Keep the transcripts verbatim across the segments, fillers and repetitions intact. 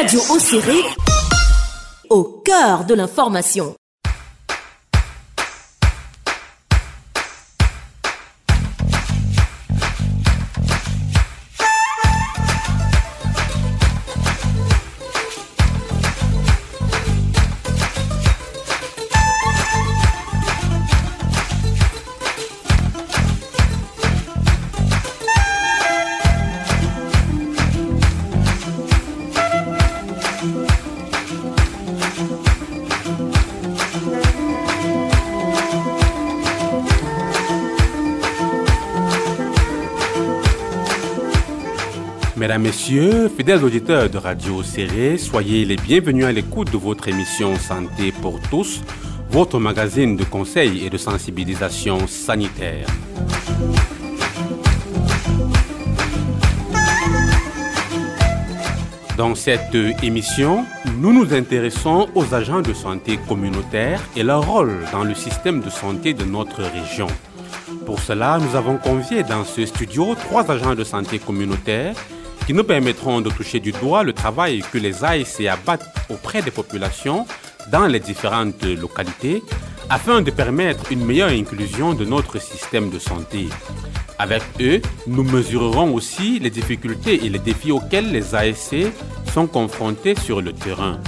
Radio-Osséré, au cœur de l'information. Mesdames, Messieurs, fidèles auditeurs de Radio-Osséré, soyez les bienvenus à l'écoute de votre émission Santé pour tous, votre magazine de conseils et de sensibilisation sanitaire. Dans cette émission, nous nous intéressons aux agents de santé communautaires et leur rôle dans le système de santé de notre région. Pour cela, nous avons convié dans ce studio trois agents de santé communautaires qui nous permettront de toucher du doigt le travail que les A S C abattent auprès des populations dans les différentes localités afin de permettre une meilleure inclusion de notre système de santé. Avec eux, nous mesurerons aussi les difficultés et les défis auxquels les A S C sont confrontés sur le terrain.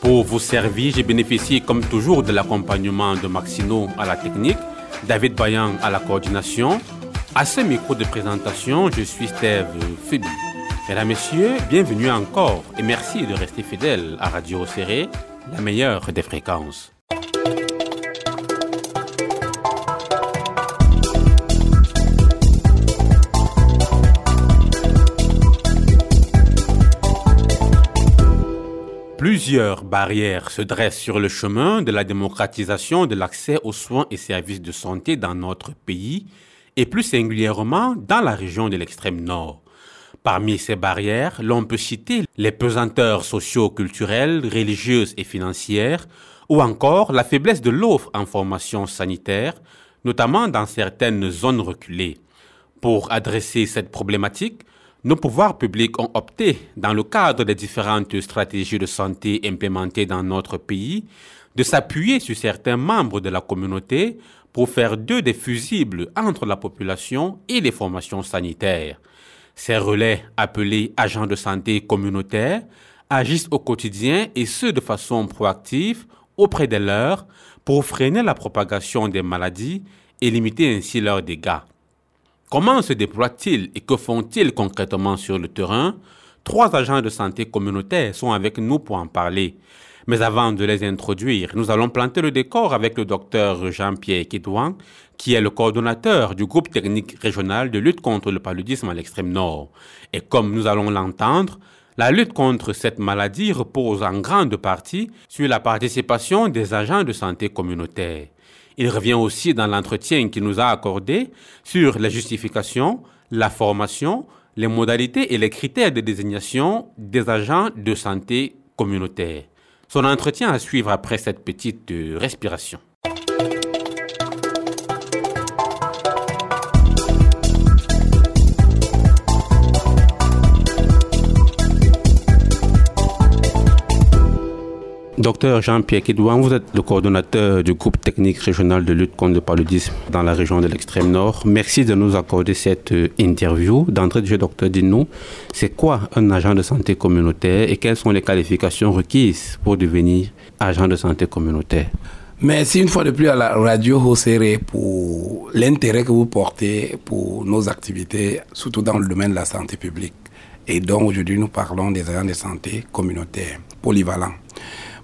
Pour vous servir, j'ai bénéficié comme toujours de l'accompagnement de Maxino à la technique, David Bayang à la coordination. À ce micro de présentation, je suis Steve Febi. Mesdames, Messieurs, bienvenue encore et merci de rester fidèles à Radio-Osséré, la meilleure des fréquences. Plusieurs barrières se dressent sur le chemin de la démocratisation de l'accès aux soins et services de santé dans notre pays et plus singulièrement dans la région de l'extrême nord. Parmi ces barrières, l'on peut citer les pesanteurs socio-culturelles, religieuses et financières ou encore la faiblesse de l'offre en formation sanitaire, notamment dans certaines zones reculées. Pour adresser cette problématique, nos pouvoirs publics ont opté, dans le cadre des différentes stratégies de santé implémentées dans notre pays, de s'appuyer sur certains membres de la communauté pour faire d'eux des fusibles entre la population et les formations sanitaires. Ces relais, appelés agents de santé communautaires, agissent au quotidien et ce de façon proactive auprès des leurs pour freiner la propagation des maladies et limiter ainsi leurs dégâts. Comment se déploient-ils et que font-ils concrètement sur le terrain? Trois agents de santé communautaires sont avec nous pour en parler. Mais avant de les introduire, nous allons planter le décor avec le docteur Jean-Pierre Kidouan, qui est le coordonnateur du groupe technique régional de lutte contre le paludisme à l'extrême nord. Et comme nous allons l'entendre, la lutte contre cette maladie repose en grande partie sur la participation des agents de santé communautaires. Il revient aussi dans l'entretien qu'il nous a accordé sur la justification, la formation, les modalités et les critères de désignation des agents de santé communautaire. Son entretien à suivre après cette petite respiration. Docteur Jean-Pierre Kidouan, vous êtes le coordonnateur du groupe technique régional de lutte contre le paludisme dans la région de l'extrême nord. Merci de nous accorder cette interview. D'entrée de jeu, docteur, dites-nous, c'est quoi un agent de santé communautaire et quelles sont les qualifications requises pour devenir agent de santé communautaire? Merci une fois de plus à la Radio-Osséré pour l'intérêt que vous portez pour nos activités, surtout dans le domaine de la santé publique. Et donc aujourd'hui, nous parlons des agents de santé communautaires polyvalents.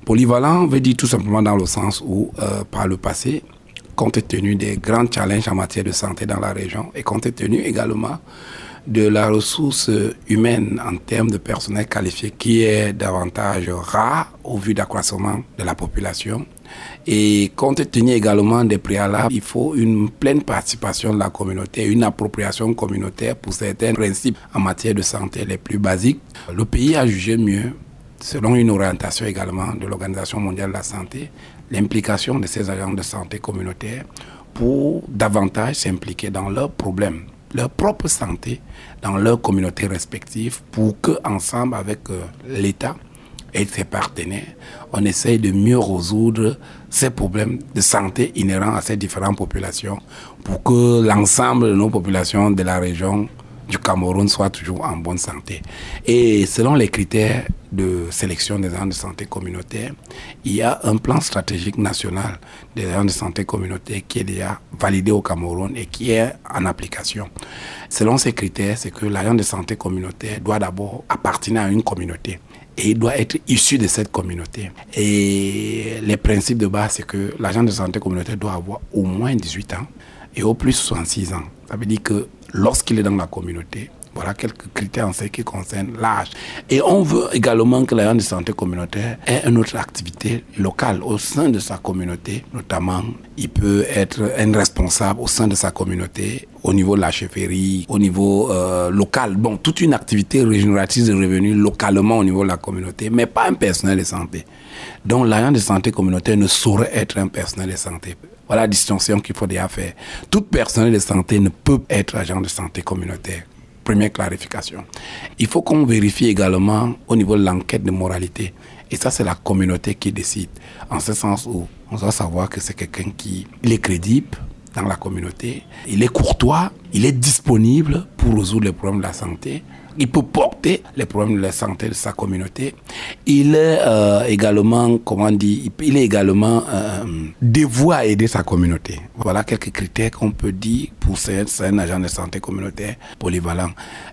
Polyvalent veut dire tout simplement dans le sens où, euh, par le passé, compte tenu des grands challenges en matière de santé dans la région et compte tenu également de la ressource humaine en termes de personnel qualifié qui est davantage rare au vu d'accroissement de la population et compte tenu également des préalables, il faut une pleine participation de la communauté, une appropriation communautaire pour certains principes en matière de santé les plus basiques. Le pays a jugé mieux selon une orientation également de l'Organisation mondiale de la santé, l'implication de ces agents de santé communautaires pour davantage s'impliquer dans leurs problèmes, leur propre santé dans leur communauté respective pour qu'ensemble, avec l'État et ses partenaires, on essaye de mieux résoudre ces problèmes de santé inhérents à ces différentes populations pour que l'ensemble de nos populations de la région du Cameroun soit toujours en bonne santé. Et selon les critères de sélection des agents de santé communautaire, il y a un plan stratégique national des agents de santé communautaire qui est déjà validé au Cameroun et qui est en application. Selon ces critères, c'est que l'agent de santé communautaire doit d'abord appartenir à une communauté et il doit être issu de cette communauté. Et les principes de base, c'est que l'agent de santé communautaire doit avoir au moins dix-huit ans et au plus soixante-six ans. Ça veut dire que lorsqu'il est dans la communauté, voilà quelques critères en ce qui concerne l'âge. Et on veut également que l'agent de santé communautaire ait une autre activité locale au sein de sa communauté. Notamment, il peut être un responsable au sein de sa communauté, au niveau de la chefferie, au niveau euh, local. Bon, toute une activité régénératrice de revenus localement au niveau de la communauté, mais pas un personnel de santé. Donc l'agent de santé communautaire ne saurait être un personnel de santé. Voilà la distinction qu'il faut déjà faire. Tout personnel de santé ne peut être agent de santé communautaire. Première clarification. Il faut qu'on vérifie également au niveau de l'enquête de moralité. Et ça, c'est la communauté qui décide. En ce sens où on doit savoir que c'est quelqu'un qui il est crédible dans la communauté, il est courtois, il est disponible pour résoudre les problèmes de la santé. Il peut porter les problèmes de la santé de sa communauté. Il est euh, également, comment dire, il est également euh, dévoué à aider sa communauté. Voilà quelques critères qu'on peut dire pour être un agent de santé communautaire polyvalent.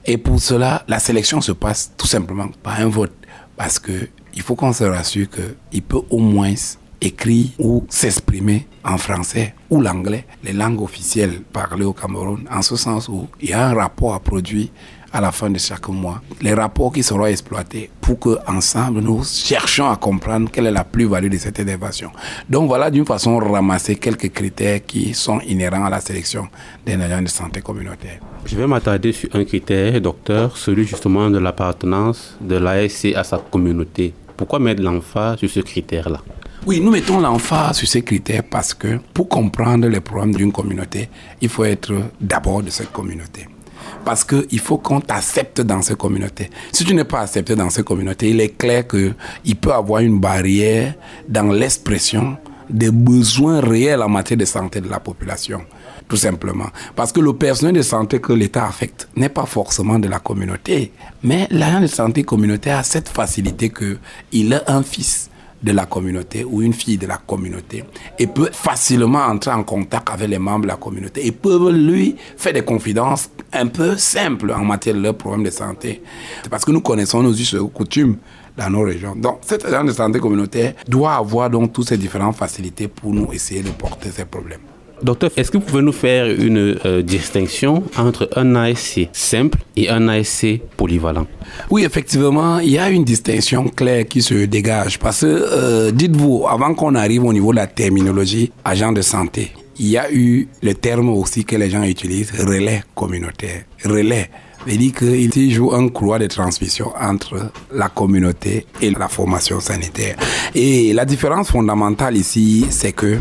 Et pour cela, la sélection se passe tout simplement par un vote. Parce qu'il faut qu'on se rassure qu'il peut au moins écrire ou s'exprimer en français ou l'anglais, les langues officielles parlées au Cameroun, en ce sens où il y a un rapport à produire à la fin de chaque mois, les rapports qui seront exploités pour que ensemble nous cherchions à comprendre quelle est la plus-value de cette évaluation. Donc voilà d'une façon ramasser quelques critères qui sont inhérents à la sélection d'un agent de santé communautaire. Je vais m'attarder sur un critère, docteur, celui justement de l'appartenance de l'A S C à sa communauté. Pourquoi mettre l'emphase sur ce critère-là ? Oui, nous mettons l'emphase sur ces critères parce que pour comprendre les problèmes d'une communauté, il faut être d'abord de cette communauté. Parce qu'il faut qu'on t'accepte dans cette communauté. Si tu n'es pas accepté dans cette communauté, il est clair qu'il peut y avoir une barrière dans l'expression des besoins réels en matière de santé de la population. Tout simplement. Parce que le personnel de santé que l'État affecte n'est pas forcément de la communauté. Mais l'agent de santé communautaire a cette facilité qu'il est un fils de la communauté ou une fille de la communauté et peut facilement entrer en contact avec les membres de la communauté et peut lui faire des confidences un peu simples en matière de leurs problèmes de santé. C'est parce que nous connaissons nos us et coutumes dans nos régions. Donc cet agent de santé communautaire doit avoir donc toutes ces différentes facilités pour nous essayer de porter ces problèmes. Docteur, est-ce que vous pouvez nous faire une euh, distinction entre un A S C simple et un A S C polyvalent? Oui, effectivement, il y a une distinction claire qui se dégage. Parce que, euh, dites-vous, avant qu'on arrive au niveau de la terminologie agent de santé, il y a eu le terme aussi que les gens utilisent, relais communautaire. Relais, c'est-à-dire qu'il joue un croix de transmission entre la communauté et la formation sanitaire. Et la différence fondamentale ici, c'est que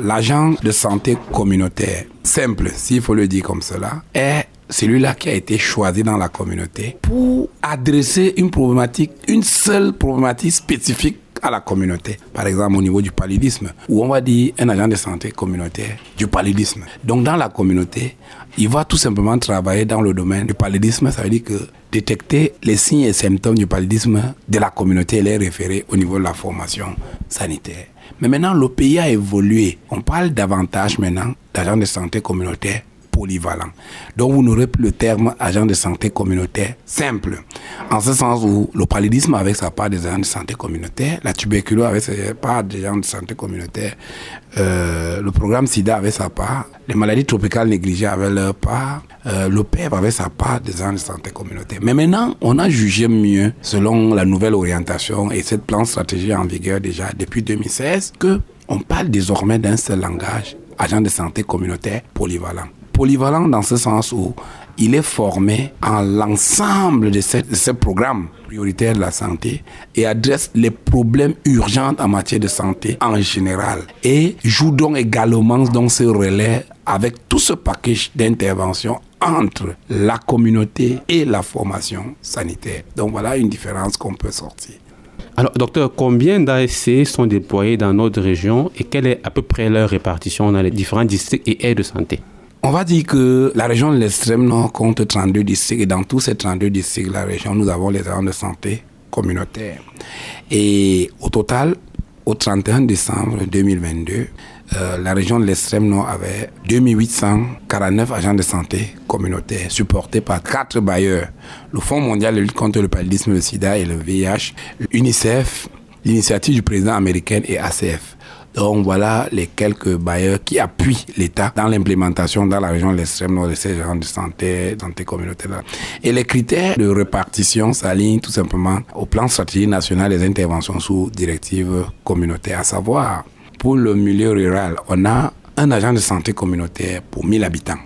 l'agent de santé communautaire, simple, s'il faut le dire comme cela, est celui-là qui a été choisi dans la communauté pour adresser une problématique, une seule problématique spécifique à la communauté. Par exemple, au niveau du paludisme, où on va dire un agent de santé communautaire du paludisme. Donc, dans la communauté, il va tout simplement travailler dans le domaine du paludisme. Ça veut dire que détecter les signes et symptômes du paludisme de la communauté et les référer au niveau de la formation sanitaire. Mais maintenant, le pays a évolué. On parle davantage maintenant d'agents de santé communautaire polyvalent. Donc, vous n'aurez plus le terme agent de santé communautaire simple. En ce sens où le paludisme avec sa part des agents de santé communautaire, la tuberculose avec sa part des agents de santé communautaire, euh, le programme SIDA avec sa part, les maladies tropicales négligées avec leur part, euh, le P E V avec sa part des agents de santé communautaire. Mais maintenant, on a jugé mieux, selon la nouvelle orientation et cette plan stratégie en vigueur déjà depuis deux mille seize, qu'on parle désormais d'un seul langage, agent de santé communautaire polyvalent. Polyvalent dans ce sens où il est formé en l'ensemble de ces, de ces programmes prioritaires de la santé et adresse les problèmes urgents en matière de santé en général. Et joue donc également dans ce relais avec tout ce package d'intervention entre la communauté et la formation sanitaire. Donc voilà une différence qu'on peut sortir. Alors, docteur, combien d'A S C sont déployés dans notre région et quelle est à peu près leur répartition dans les différents districts et aides de santé? On va dire que la région de l'extrême nord compte trente-deux districts et dans tous ces trente-deux districts de la région, nous avons les agents de santé communautaires. Et au total, au trente et un décembre deux mille vingt-deux, euh, la région de l'extrême nord avait deux mille huit cent quarante-neuf agents de santé communautaires supportés par quatre bailleurs. Le Fonds mondial de lutte contre le paludisme, le sida et le V I H, l'UNICEF, l'initiative du président américain et A C F. Donc voilà les quelques bailleurs qui appuient l'État dans l'implémentation dans la région de l'extrême nord de ces gens de santé, santé communautaire. Et les critères de répartition s'alignent tout simplement au plan stratégique national des interventions sous directive communautaire, à savoir pour le milieu rural, on a un agent de santé communautaire pour mille habitants.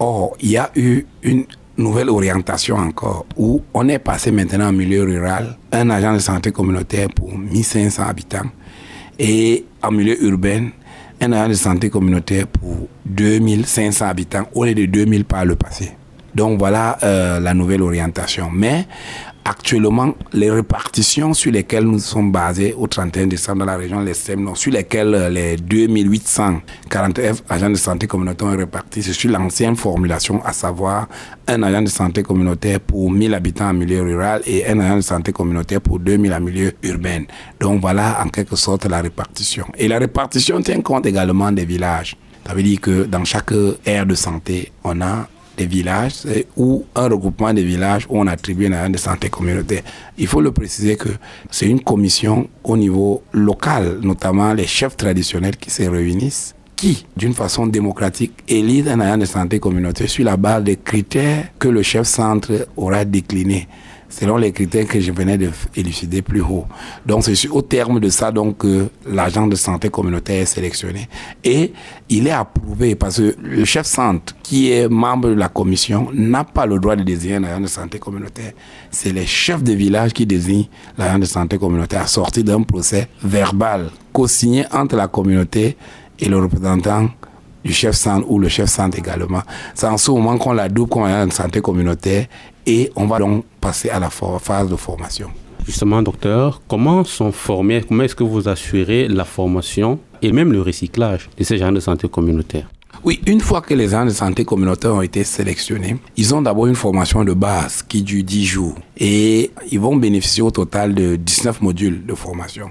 Or, il y a eu une nouvelle orientation encore, où on est passé maintenant en milieu rural, un agent de santé communautaire pour mille cinq cents habitants, et en milieu urbain, un agent de santé communautaire pour deux mille cinq cents habitants, au lieu de deux mille par le passé. Donc voilà euh, la nouvelle orientation. Mais actuellement, les répartitions sur lesquelles nous sommes basés au trente et un décembre dans la région de l'extrême nord, sur lesquelles euh, les deux mille huit cent quarante-neuf agents de santé communautaire ont répartis, c'est sur l'ancienne formulation, à savoir un agent de santé communautaire pour mille habitants en milieu rural et un agent de santé communautaire pour deux mille en milieu urbain. Donc voilà en quelque sorte la répartition. Et la répartition tient compte également des villages. Ça veut dire que dans chaque aire de santé, on a des villages ou un regroupement des villages où on attribue un agent de santé communautaire. Il faut le préciser que c'est une commission au niveau local, notamment les chefs traditionnels qui se réunissent, qui, d'une façon démocratique, élisent un agent de santé communautaire sur la base des critères que le chef centre aura déclinés, selon les critères que je venais de élucider plus haut. Donc c'est au terme de ça donc que l'agent de santé communautaire est sélectionné et il est approuvé parce que le chef centre qui est membre de la commission n'a pas le droit de désigner un agent de santé communautaire. C'est les chefs de village qui désignent l'agent de santé communautaire à sortir d'un procès verbal co-signé entre la communauté et le représentant du chef centre ou le chef centre également. C'est en ce moment qu'on la double comme agent de santé communautaire. Et on va donc passer à la phase de formation. Justement, docteur, comment sont formés, comment est-ce que vous assurez la formation et même le recyclage de ces gens de santé communautaire? Oui, une fois que les gens de santé communautaire ont été sélectionnés, ils ont d'abord une formation de base qui dure dix jours et ils vont bénéficier au total de dix-neuf modules de formation.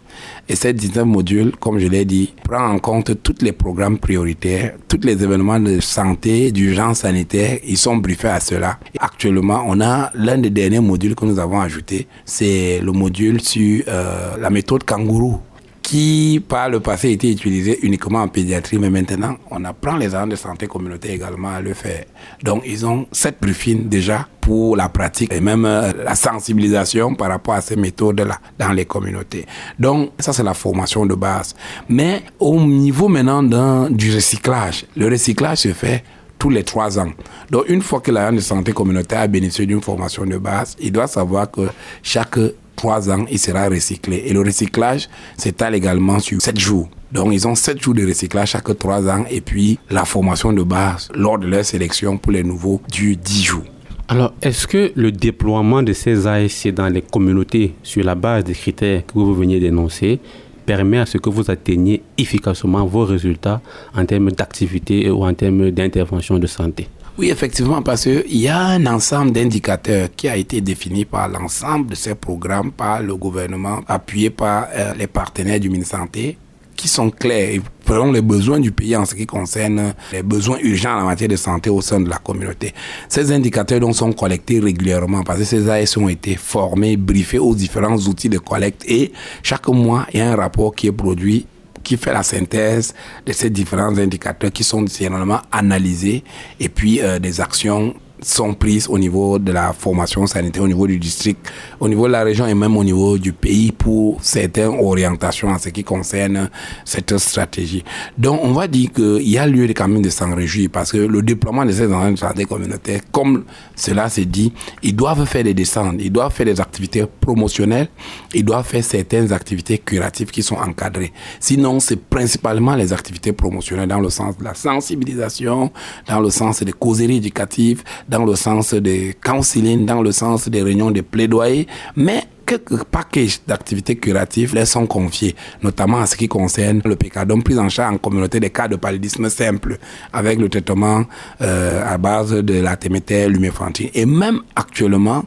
Et ces dix-neuf modules, comme je l'ai dit, prennent en compte tous les programmes prioritaires, tous les événements de santé, d'urgence sanitaire, ils sont briefés à cela. Et actuellement, on a l'un des derniers modules que nous avons ajouté, c'est le module sur euh, la méthode kangourou, qui par le passé était utilisé uniquement en pédiatrie, mais maintenant on apprend les agents de santé communautaire également à le faire. Donc ils ont sept briefings déjà pour la pratique et même la sensibilisation par rapport à ces méthodes-là dans les communautés. Donc ça c'est la formation de base. Mais au niveau maintenant d'un, du recyclage, le recyclage se fait tous les trois ans. Donc une fois que l'agent de santé communautaire a bénéficié d'une formation de base, il doit savoir que chaque trois ans, il sera recyclé. Et le recyclage s'étale également sur sept jours. Donc, ils ont sept jours de recyclage chaque trois ans. Et puis, la formation de base lors de leur sélection pour les nouveaux dure dix jours. Alors, est-ce que le déploiement de ces A S C dans les communautés sur la base des critères que vous veniez d'énoncer permet à ce que vous atteigniez efficacement vos résultats en termes d'activité ou en termes d'intervention de santé? Oui, effectivement, parce qu'il y a un ensemble d'indicateurs qui a été défini par l'ensemble de ces programmes, par le gouvernement, appuyé par euh, les partenaires du ministère de la Santé, qui sont clairs et prenons les besoins du pays en ce qui concerne les besoins urgents en matière de santé au sein de la communauté. Ces indicateurs donc sont collectés régulièrement parce que ces A S ont été formés, briefés aux différents outils de collecte et chaque mois, il y a un rapport qui est produit qui fait la synthèse de ces différents indicateurs qui sont généralement analysés et puis euh, des actions sont prises au niveau de la formation sanitaire, au niveau du district, au niveau de la région et même au niveau du pays pour certaines orientations en ce qui concerne cette stratégie. Donc on va dire qu'il y a lieu quand même de s'en réjouir parce que le déploiement de ces enseignes de santé communautaire, comme cela s'est dit, ils doivent faire des descentes, ils doivent faire des activités promotionnelles, ils doivent faire certaines activités curatives qui sont encadrées. Sinon, c'est principalement les activités promotionnelles dans le sens de la sensibilisation, dans le sens des causeries éducatives, dans le sens des counseling, dans le sens des réunions de plaidoyer, mais quelques paquets d'activités curatives leur sont confiés, notamment en ce qui concerne le PECADOM, prise en charge en communauté des cas de paludisme simple, avec le traitement euh, à base de l'artéméther-luméfantrine. Et même actuellement,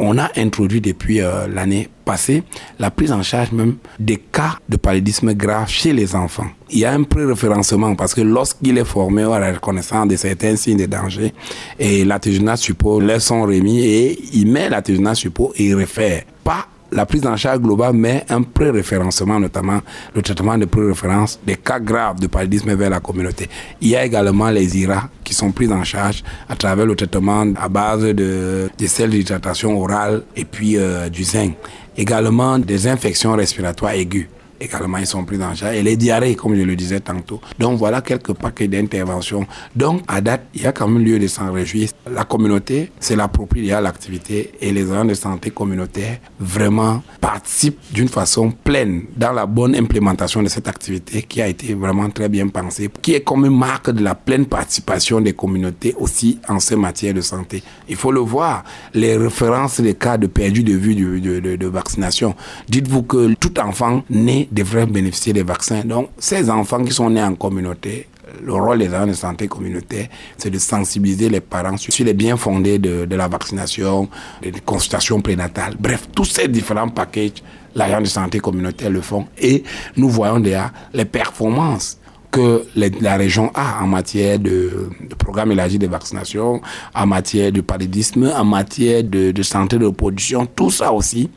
on a introduit depuis euh, l'année passée la prise en charge même des cas de paludisme grave chez les enfants. Il y a un pré-référencement parce que lorsqu'il est formé à la reconnaissance de certains signes de danger, et la Tizuna Supo leur sont remis et il met la Tizuna Supo et il réfère. Pas la prise en charge globale, mais un pré-référencement, notamment le traitement de pré-référence des cas graves de paludisme vers la communauté. Il y a également les I R A qui sont prises en charge à travers le traitement à base de, de sel d'hydratation orale et puis euh, du zinc. Également des infections respiratoires aiguës. Également, ils sont pris en charge. Et les diarrhées, comme je le disais tantôt. Donc, voilà quelques paquets d'interventions. Donc, à date, il y a quand même lieu de s'en réjouir. La communauté, c'est l'approprie, il y a l'activité. Et les agents de santé communautaire, vraiment, participent d'une façon pleine dans la bonne implémentation de cette activité qui a été vraiment très bien pensée, qui est comme une marque de la pleine participation des communautés aussi en ces matières de santé. Il faut le voir. Les références, les cas de perdu de vue de, de, de, de vaccination. Dites-vous que tout enfant né devraient bénéficier des vaccins. Donc, ces enfants qui sont nés en communauté, le rôle des agents de santé communautaire, c'est de sensibiliser les parents sur les biens fondés de, de la vaccination, des consultations prénatales. Bref, tous ces différents packages, l'agent de santé communautaire le font. Et nous voyons déjà les performances que les, la région a en matière de, de programme élargi de vaccination, en matière de paludisme, en matière de, de santé de reproduction, tout ça aussi.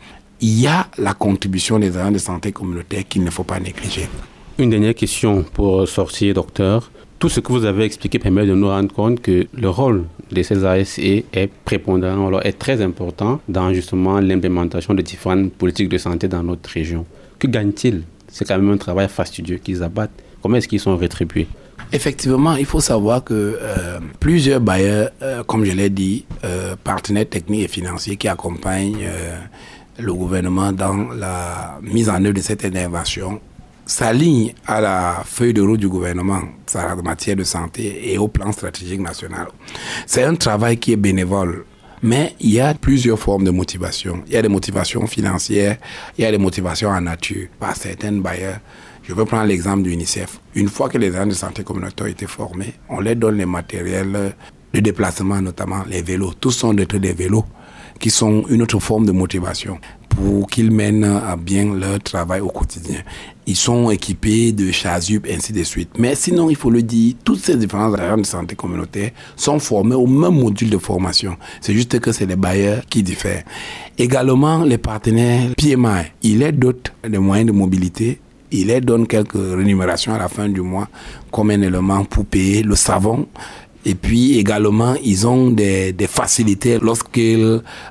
Il y a la contribution des agents de santé communautaire qu'il ne faut pas négliger. Une dernière question pour sortir, docteur. Tout ce que vous avez expliqué permet de nous rendre compte que le rôle de ces A S C est prépondérant, alors est très important dans justement l'implémentation de différentes politiques de santé dans notre région. Que gagnent-ils? C'est quand même un travail fastidieux qu'ils abattent. Comment est-ce qu'ils sont rétribués? Effectivement, il faut savoir que euh, plusieurs bailleurs, euh, comme je l'ai dit, euh, partenaires techniques et financiers qui accompagnent euh, le gouvernement dans la mise en œuvre de cette intervention s'aligne à la feuille de route du gouvernement en matière de santé et au plan stratégique national. C'est un travail qui est bénévole, mais il y a plusieurs formes de motivation. Il y a des motivations financières, il y a des motivations en nature par certains bailleurs. Je veux prendre l'exemple de l'UNICEF. Une fois que les agents de santé communautaire ont été formés, on leur donne les matériels de déplacement, notamment les vélos. Tous sont dotés des vélos, qui sont une autre forme de motivation pour qu'ils mènent à bien leur travail au quotidien. Ils sont équipés de chasubles, ainsi de suite. Mais sinon, il faut le dire, toutes ces différentes agents de santé communautaire sont formés au même module de formation. C'est juste que c'est les bailleurs qui diffèrent. Également, les partenaires P M I, ils les dotent des moyens de mobilité. Il leur donne quelques rémunérations à la fin du mois comme un élément pour payer le savon. Et puis également, ils ont des, des facilités lorsque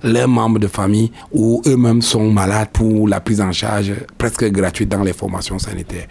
leurs membres de famille ou eux-mêmes sont malades pour la prise en charge presque gratuite dans les formations sanitaires.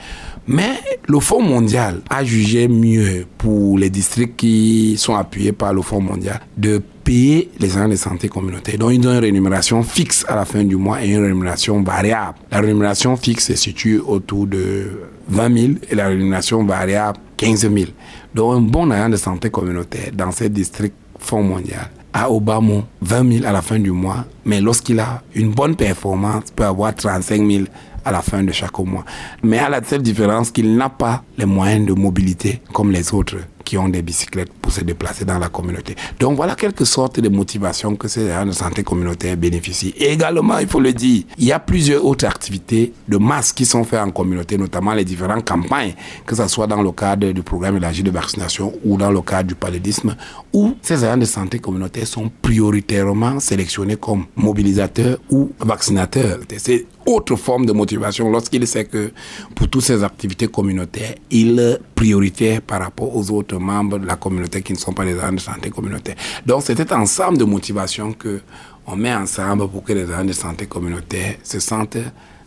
Mais le Fonds mondial a jugé mieux pour les districts qui sont appuyés par le Fonds mondial de payer les agents de santé communautaire. Donc, ils ont une rémunération fixe à la fin du mois et une rémunération variable. La rémunération fixe se situe autour de vingt mille et la rémunération variable quinze mille. Donc, un bon agent de santé communautaire dans ces districts Fonds mondial à Obama vingt mille à la fin du mois, mais lorsqu'il a une bonne performance, il peut avoir trente-cinq mille à la fin de chaque mois. Mais à la seule différence qu'il n'a pas les moyens de mobilité comme les autres qui ont des bicyclettes pour se déplacer dans la communauté. Donc voilà quelques sortes de motivations que ces agents de santé communautaire bénéficient. Et également, il faut le dire, il y a plusieurs autres activités de masse qui sont faites en communauté, notamment les différentes campagnes, que ce soit dans le cadre du programme élargi de vaccination ou dans le cadre du paludisme, où ces agents de santé communautaire sont prioritairement sélectionnés comme mobilisateurs ou vaccinateurs. C'est autre forme de motivation lorsqu'il sait que pour toutes ces activités communautaires, il est prioritaire par rapport aux autres membres de la communauté qui ne sont pas des agents de santé communautaire. Donc c'est cet ensemble de motivations qu'on met ensemble pour que les agents de santé communautaire se sentent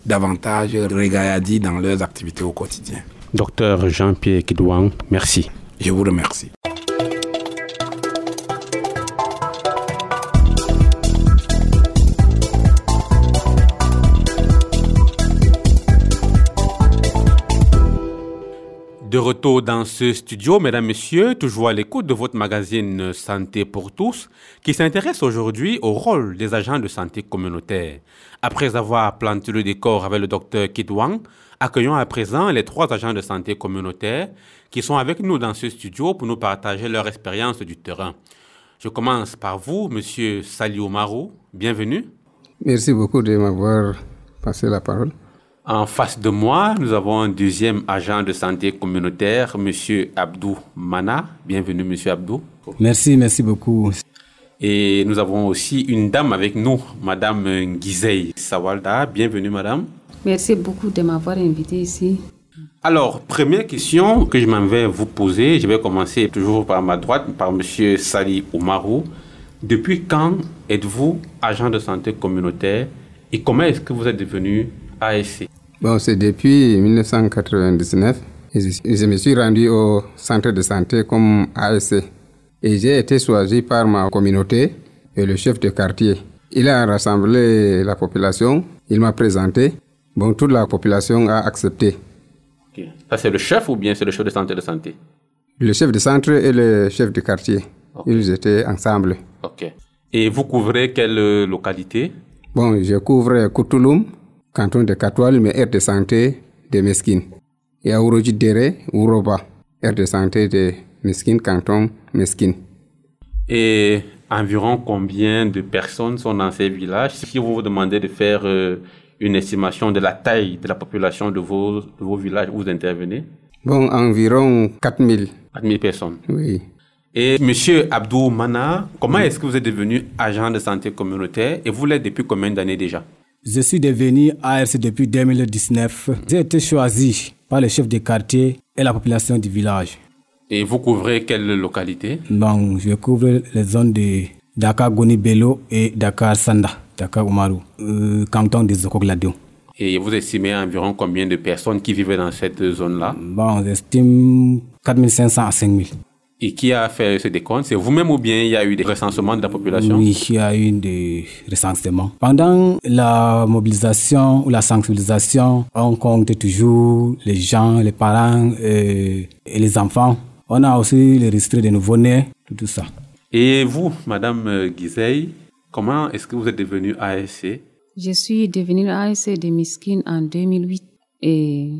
davantage régaladis dans leurs activités au quotidien. Docteur Jean-Pierre Kidouan, merci. Je vous remercie. De retour dans ce studio, mesdames, messieurs, toujours à l'écoute de votre magazine Santé pour tous, qui s'intéresse aujourd'hui au rôle des agents de santé communautaire. Après avoir planté le décor avec le docteur Kidouan, accueillons à présent les trois agents de santé communautaire qui sont avec nous dans ce studio pour nous partager leur expérience du terrain. Je commence par vous, monsieur Sali Oumarou. Bienvenue. Merci beaucoup de m'avoir passé la parole. En face de moi, nous avons un deuxième agent de santé communautaire, monsieur Abdou Mana. Bienvenue, monsieur Abdou. Merci, merci beaucoup. Et nous avons aussi une dame avec nous, madame Gizey Sawalda. Bienvenue, madame. Merci beaucoup de m'avoir invité ici. Alors, première question que je m'en vais vous poser, je vais commencer toujours par ma droite, par monsieur Sali Oumarou. Depuis quand êtes-vous agent de santé communautaire et comment est-ce que vous êtes devenu A S C? Bon, c'est depuis mille neuf cent quatre-vingt-dix-neuf et je, je me suis rendu au centre de santé comme A S C. Et j'ai été choisi par ma communauté et le chef de quartier. Il a rassemblé la population, il m'a présenté. Bon, toute la population a accepté. Okay. Ça, c'est le chef ou bien c'est le chef de centre de santé? Le chef de centre et le chef de quartier. Okay. Ils étaient ensemble. Ok. Et vous couvrez quelle localité? Bon, je couvre Koutouloum, canton de Katoual, mais aire de santé de Meskine. Et à Ourodjidéré, Ouroba, aire de santé de Meskine, canton Meskine. Et environ combien de personnes sont dans ces villages? Si vous vous demandez de faire euh, une estimation de la taille de la population de vos, de vos villages où vous intervenez? Bon, environ quatre mille. quatre mille personnes? Oui. Et monsieur Abdou Mana, comment oui. est-ce que vous êtes devenu agent de santé communautaire et vous l'êtes depuis combien d'années déjà? Je suis devenu A R C depuis deux mille dix-neuf. J'ai été choisi par le chef de quartier et la population du village. Et vous couvrez quelle localité? Non, je couvre les zones de Dakar Gonibelo et Dakar Sanda, Dakar Oumarou, euh, canton de Zokogladio. Et vous estimez environ combien de personnes qui vivent dans cette zone-là? Bon, j'estime quatre mille cinq cents à cinq mille. Et qui a fait ce décompte? C'est vous-même ou bien il y a eu des recensements de la population? Oui, il y a eu des recensements. Pendant la mobilisation ou la sensibilisation, on compte toujours les gens, les parents et, et les enfants. On a aussi les registres des nouveau-nés, tout ça. Et vous, madame Gizey, comment est-ce que vous êtes devenue A S C? Je suis devenue A S C de Meskine en deux mille huit et...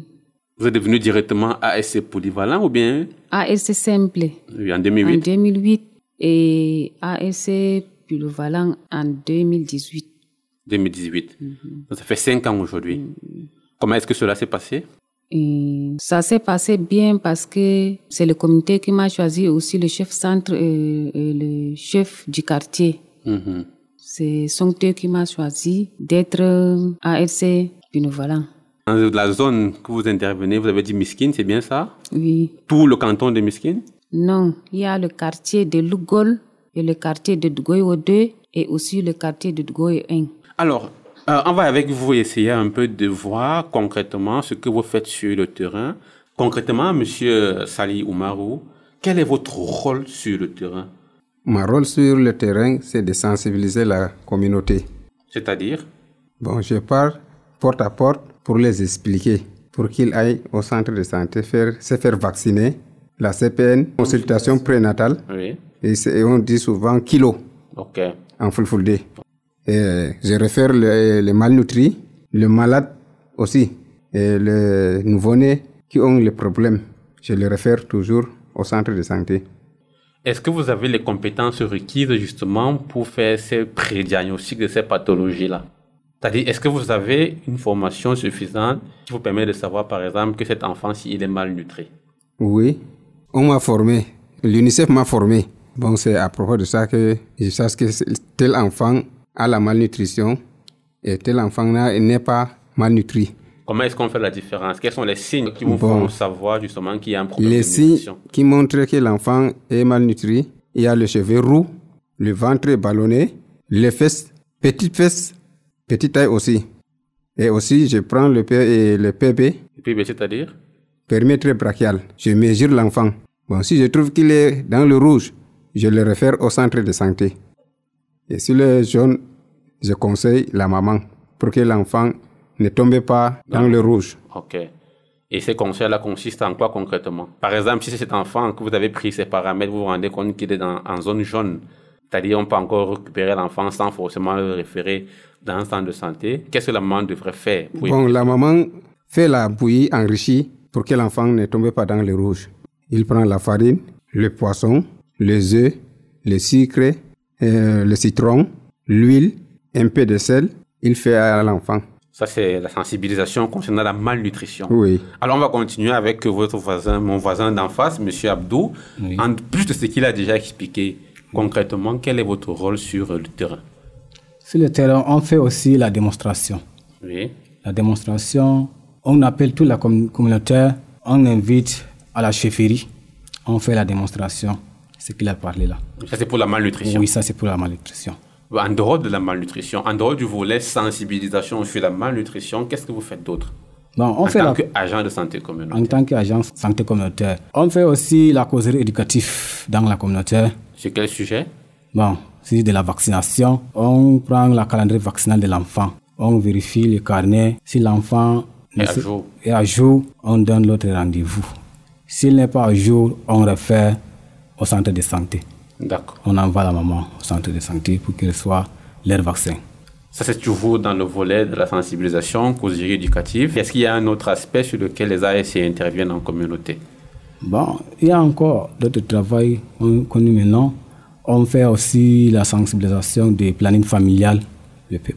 Vous êtes devenu directement A S C polyvalent ou bien? A S C simple. Oui, en deux mille huit. En deux mille huit et A S C polyvalent en deux mille dix-huit. deux mille dix-huit. Mm-hmm. Donc, ça fait cinq ans aujourd'hui. Mm-hmm. Comment est-ce que cela s'est passé? Et ça s'est passé bien parce que c'est le comité qui m'a choisi, aussi le chef centre et, et le chef du quartier. Mm-hmm. C'est son Dieu qui m'a choisi d'être A S C polyvalent. Dans la zone que vous intervenez, vous avez dit Meskine, c'est bien ça? Oui. Tout le canton de Meskine? Non, il y a le quartier de Lougol et le quartier de Dgoyo deux et aussi le quartier de Dgoyo un. Alors, euh, on va avec vous essayer un peu de voir concrètement ce que vous faites sur le terrain. Concrètement, monsieur Sali Oumarou, quel est votre rôle sur le terrain? Mon rôle sur le terrain, c'est de sensibiliser la communauté. C'est-à-dire? Bon, je pars porte à porte pour les expliquer, pour qu'ils aillent au centre de santé faire, se faire vacciner, la C P N, consultation prénatale, oui. et, et on dit souvent kilo, okay. en fulfulde. Je réfère le, les malnutris, les malades aussi, et les nouveau-nés qui ont les problèmes. Je les réfère toujours au centre de santé. Est-ce que vous avez les compétences requises justement pour faire ces prédiagnostics de ces pathologies-là? C'est-à-dire, est-ce que vous avez une formation suffisante qui vous permet de savoir, par exemple, que cet enfant, s'il est malnutri? Oui, on m'a formé. L'UNICEF m'a formé. Bon, c'est à propos de ça que je sache que tel enfant a la malnutrition et tel enfant n'est pas malnutrie. Comment est-ce qu'on fait la différence? Quels sont les signes qui vous bon. font savoir justement qu'il y a un problème? Les signes qui montrent que l'enfant est malnutri, il y a le cheveu roux, le ventre est ballonné, les fesses, petites fesses, petite taille aussi. Et aussi, je prends le, P, le P B. Le P B, c'est-à-dire? Périmètre brachial. Je mesure l'enfant. Bon, si je trouve qu'il est dans le rouge, je le réfère au centre de santé. Et si le jaune, je conseille la maman pour que l'enfant ne tombe pas dans le rouge. Ok. Et ces conseils-là consistent en quoi concrètement? Par exemple, si c'est cet enfant que vous avez pris ces paramètres, vous vous rendez compte qu'il est dans, en zone jaune, c'est-à-dire qu'on peut encore récupérer l'enfant sans forcément le référer dans un centre de santé, qu'est-ce que la maman devrait faire? Bon, la maman fait la bouillie enrichie pour que l'enfant ne tombe pas dans le rouge. Il prend la farine, le poisson, les œufs, le sucre, euh, le citron, l'huile, un peu de sel, il fait à l'enfant. Ça, c'est la sensibilisation concernant la malnutrition. Oui. Alors, on va continuer avec votre voisin, mon voisin d'en face, M. Abdou. Oui. En plus de ce qu'il a déjà expliqué, concrètement, quel est votre rôle sur le terrain? Sur le terrain, on fait aussi la démonstration. Oui. La démonstration, on appelle toute la communauté, on invite à la chefferie, on fait la démonstration. C'est qu'il a parlé là. Ça, c'est pour la malnutrition? Oui, ça, c'est pour la malnutrition. En dehors de la malnutrition, en dehors du volet sensibilisation sur la malnutrition, qu'est-ce que vous faites d'autre? Bon, on en fait tant la... qu'agent de santé communautaire. En tant qu'agent de santé communautaire. On fait aussi la causerie éducative dans la communauté. Sur quel sujet? Bon, c'est de la vaccination. On prend la calendrier vaccinal de l'enfant. On vérifie le carnet. Si l'enfant est à jour, est à jour, on donne l'autre rendez-vous. S'il n'est pas à jour, on refait au centre de santé. D'accord. On envoie la maman au centre de santé pour qu'elle reçoive leur vaccin. Ça, c'est toujours dans le volet de la sensibilisation, causerie éducative. Est-ce qu'il y a un autre aspect sur lequel les A S C interviennent en communauté? Bon, il y a encore d'autres travail qu'on nous menons. On fait aussi la sensibilisation des plannings familiales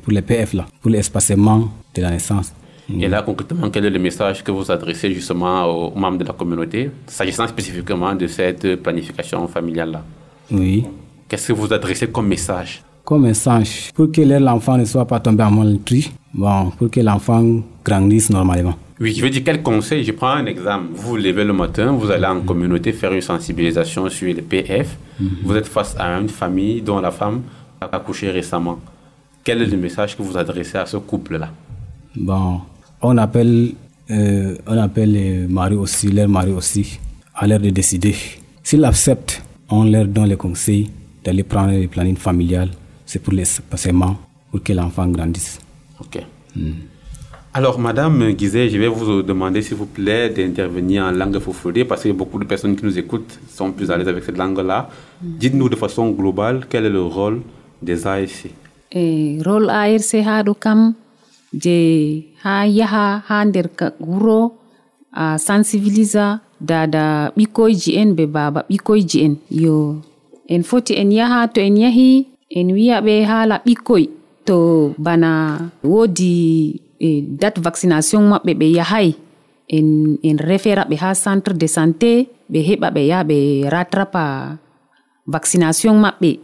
pour les P F, là, pour l'espacement de la naissance. Et là, concrètement, quel est le message que vous adressez justement aux membres de la communauté, s'agissant spécifiquement de cette planification familiale-là? Oui. Qu'est-ce que vous adressez comme message? Comme message, pour que l'enfant ne soit pas tombé en malnutrition, bon, pour que l'enfant grandisse normalement. Oui, je veux dire, quel conseil? Je prends un exemple. Vous vous levez le matin, vous allez en communauté faire une sensibilisation sur les P F. Mm-hmm. Vous êtes face à une famille dont la femme a accouché récemment. Quel est le message que vous adressez à ce couple-là? Bon, on appelle, euh, on appelle les maris aussi, leurs maris aussi, à l'heure de décider. S'ils acceptent, on leur donne les conseils d'aller prendre les plannings familiales. C'est pour les passements, pour que l'enfant grandisse. Ok. Mm. Alors, Madame Gizey, je vais vous demander, s'il vous plaît, d'intervenir en langue fofodé, parce que beaucoup de personnes qui nous écoutent sont plus à l'aise avec cette langue-là. Mm. Dites-nous de façon globale, quel est le rôle des A R C? Le rôle A R C, c'est de sensibiliser dada ɓikkoyji en be baba ɓikkoyji en yo en foti en yaha to en yahi en wiya ɓe haala ɓikkoy to bana woodi eh, date vaccination maɓɓe ɓe yahay en en refera ɓe ha centre de santé ɓe heɓa ɓe yaha ɓe rattrapa vaccination maɓɓe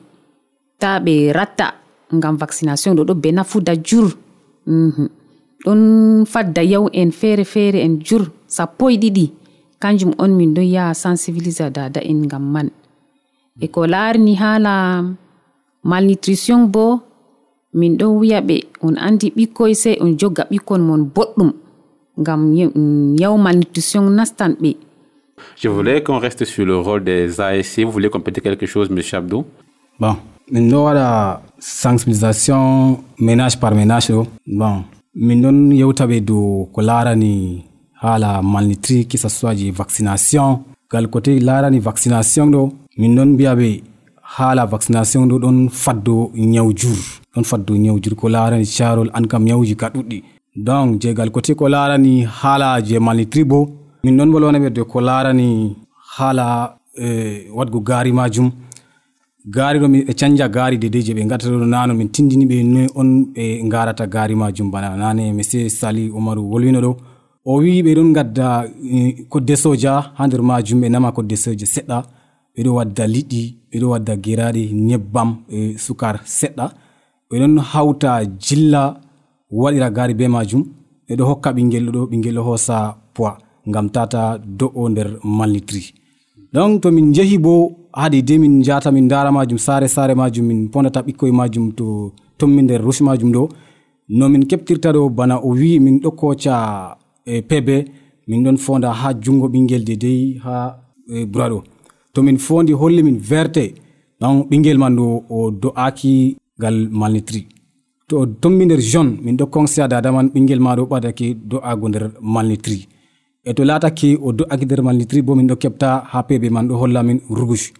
ta ɓe ratta ngam vaccination ɗo ɗo be nafuda jur mm-hmm. ɗon fadda yaw en feere feere en jur sappo e ɗiɗi kanjum on min ɗon yaha sensibiliser dada en ngam man e ko laarni haala malnutrition bo min ɗon wiya ɓe on andi ɓikkoy sey on jogga ɓikkon mon boɗɗum ngam yaw malnutrition nastan ɓe. Je voulais qu'on reste sur le rôle des A S C. Vous voulez compléter quelque chose, M. Abdou? Bon, min ɗon waɗa sensibilisation ménage par ménage o. Bon, min ɗon yewtaɓe dow ko laarani à la malnutrie, que ce soit des vaccinations. Quel côté là, la vaccination, do, min non biabe, à la vaccination, do, don fado nyaujur, don fado nyaujur, kolara ni charol, ankam nyauji katudi. Donc, j'ai gal côté kolara ni hala, j'ai malnutrie bo, min non bolone be de kolara ni hala, euh, wat go gari majum, gari do mi chanja gari de de, j'ai bengatro nano, min tindini be ne on eh, ngarata gari majum bana, nane, monsieur Sali Oumarou, volvino do. O wi ɓe ɗon gadda kodde soja ha nder majum ɓe nama kodde soja seɗɗa, ɓeɗo wadda liɗɗi, ɓeɗo wadda geraɗe, nyebbam e sukar seɗɗa, ɓeɗon hauta jilla waɗira gari be majum, e do hokka bingel do bingel hosa poids ngam tata do o der malnitri. Donc to min jehi bo hadi de min jata min dara majum sare sare majum min pondata bikkoy majum to tommin der rush majum do no min keptirta do bana o wi min do kocha e pebe min don fonda ha jungo bingel de dey ha e brado to min fondi holli min verte. Donc bingel man do o do aki gal malnitri. To tommin der jaune min do conseil dadaman bingel ma do badake do agonder malnitri. Et to lata ki o do akider malnitri bo min do kepta ha pebe man do holla min rugush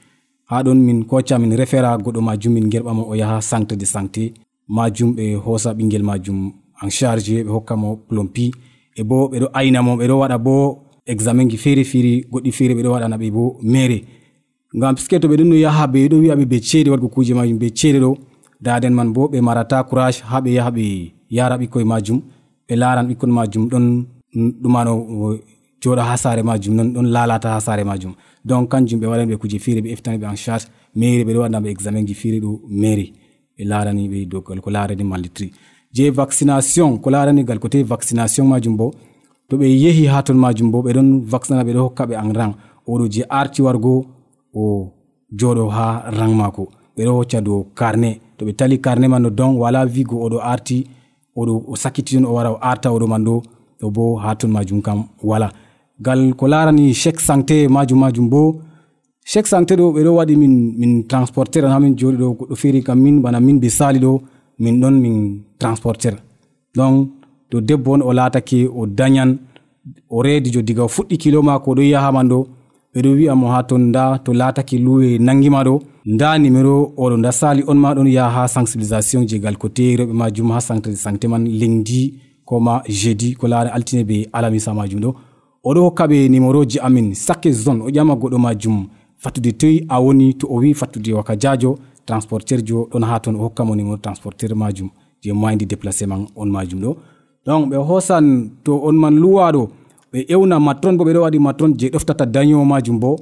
ha don min kocha min refera godo majum min gerbama o yaha sancte de sancté majum be hosa bingel majum en charge be hokkamo plompi e bo be do ayna mom be do wada bo examen gi feri feri goddi feri be do wada na be bo mere ngam pisketo be don yaha be do wiabe be cede wadgo kuje majum be cede do daden man bo be marata courage ha be yaha be yara bikoy majum be laran bikon majum don dumano joda hasare majum non don lalata hasare majum donc kanjum be wadan be kuje firi be eftani be en charge mairie be do wadam be examen gi firi do mairie be larani be do ko larani maltri je vaccination ko larani gal côté vaccination majum bo to be yehi haton majum bo be don vacciner be do hokka be en rang o do je arti wargo o jodo ha rang mako be do hocca do carnet to be tali carnet man don wala vigo o do arti o do sakitino o wara o arta o do mando bo hatun majum kam wala gal ko larani chèque santé majum majum bo chèque santé do be do wadi min min transporteur na min jori do do feri kam min bana min be sali do min non min transporteur donc do debon o lata ki o danyan o redi jo diga fuddi kilo ma ko do yaha mando be do wi am hatun da to lata ki luwe nangima do nda numéro o do nda sali on ma don yaha sensibilisation je gal côté rebe majum ha santé santé man lingdi koma jeudi ko laare altine be alamisa majum do o do hokkabe numéro ji amin sakke zone o jama godo majum fattude tey a woni to o wi fattude waka jajo transporteur jo don haton hokkamo numéro transporteur majum je moyen de déplacement on majum do donc be hosan to on man luwado be ewna matron bo be do wadi matron je doftata daño majum bo